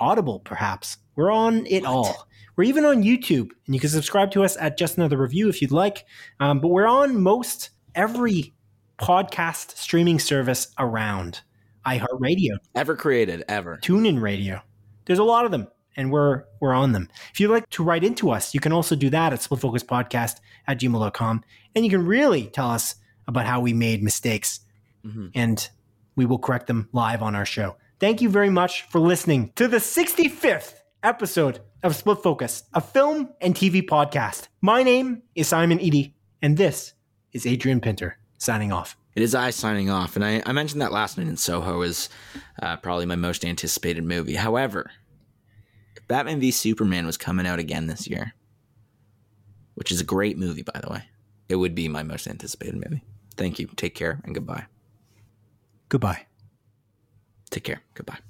Audible, perhaps. We're on it all. We're even on YouTube, and you can subscribe to us at Just Another Review if you'd like. But we're on most every podcast streaming service around. iHeartRadio, ever created, ever. TuneIn Radio. There's a lot of them, and we're on them. If you'd like to write into us, you can also do that at splitfocuspodcast@gmail.com, and you can really tell us about how we made mistakes, and we will correct them live on our show. Thank you very much for listening to the 65th episode of Split Focus, a film and TV podcast. My name is Simon Eady, and this is Adrian Pinter signing off. It is I signing off, and I mentioned that Last Night in Soho is probably my most anticipated movie. However, if Batman v Superman was coming out again this year, which is a great movie, by the way, it would be my most anticipated movie. Thank you. Take care and goodbye. Goodbye. Take care. Goodbye.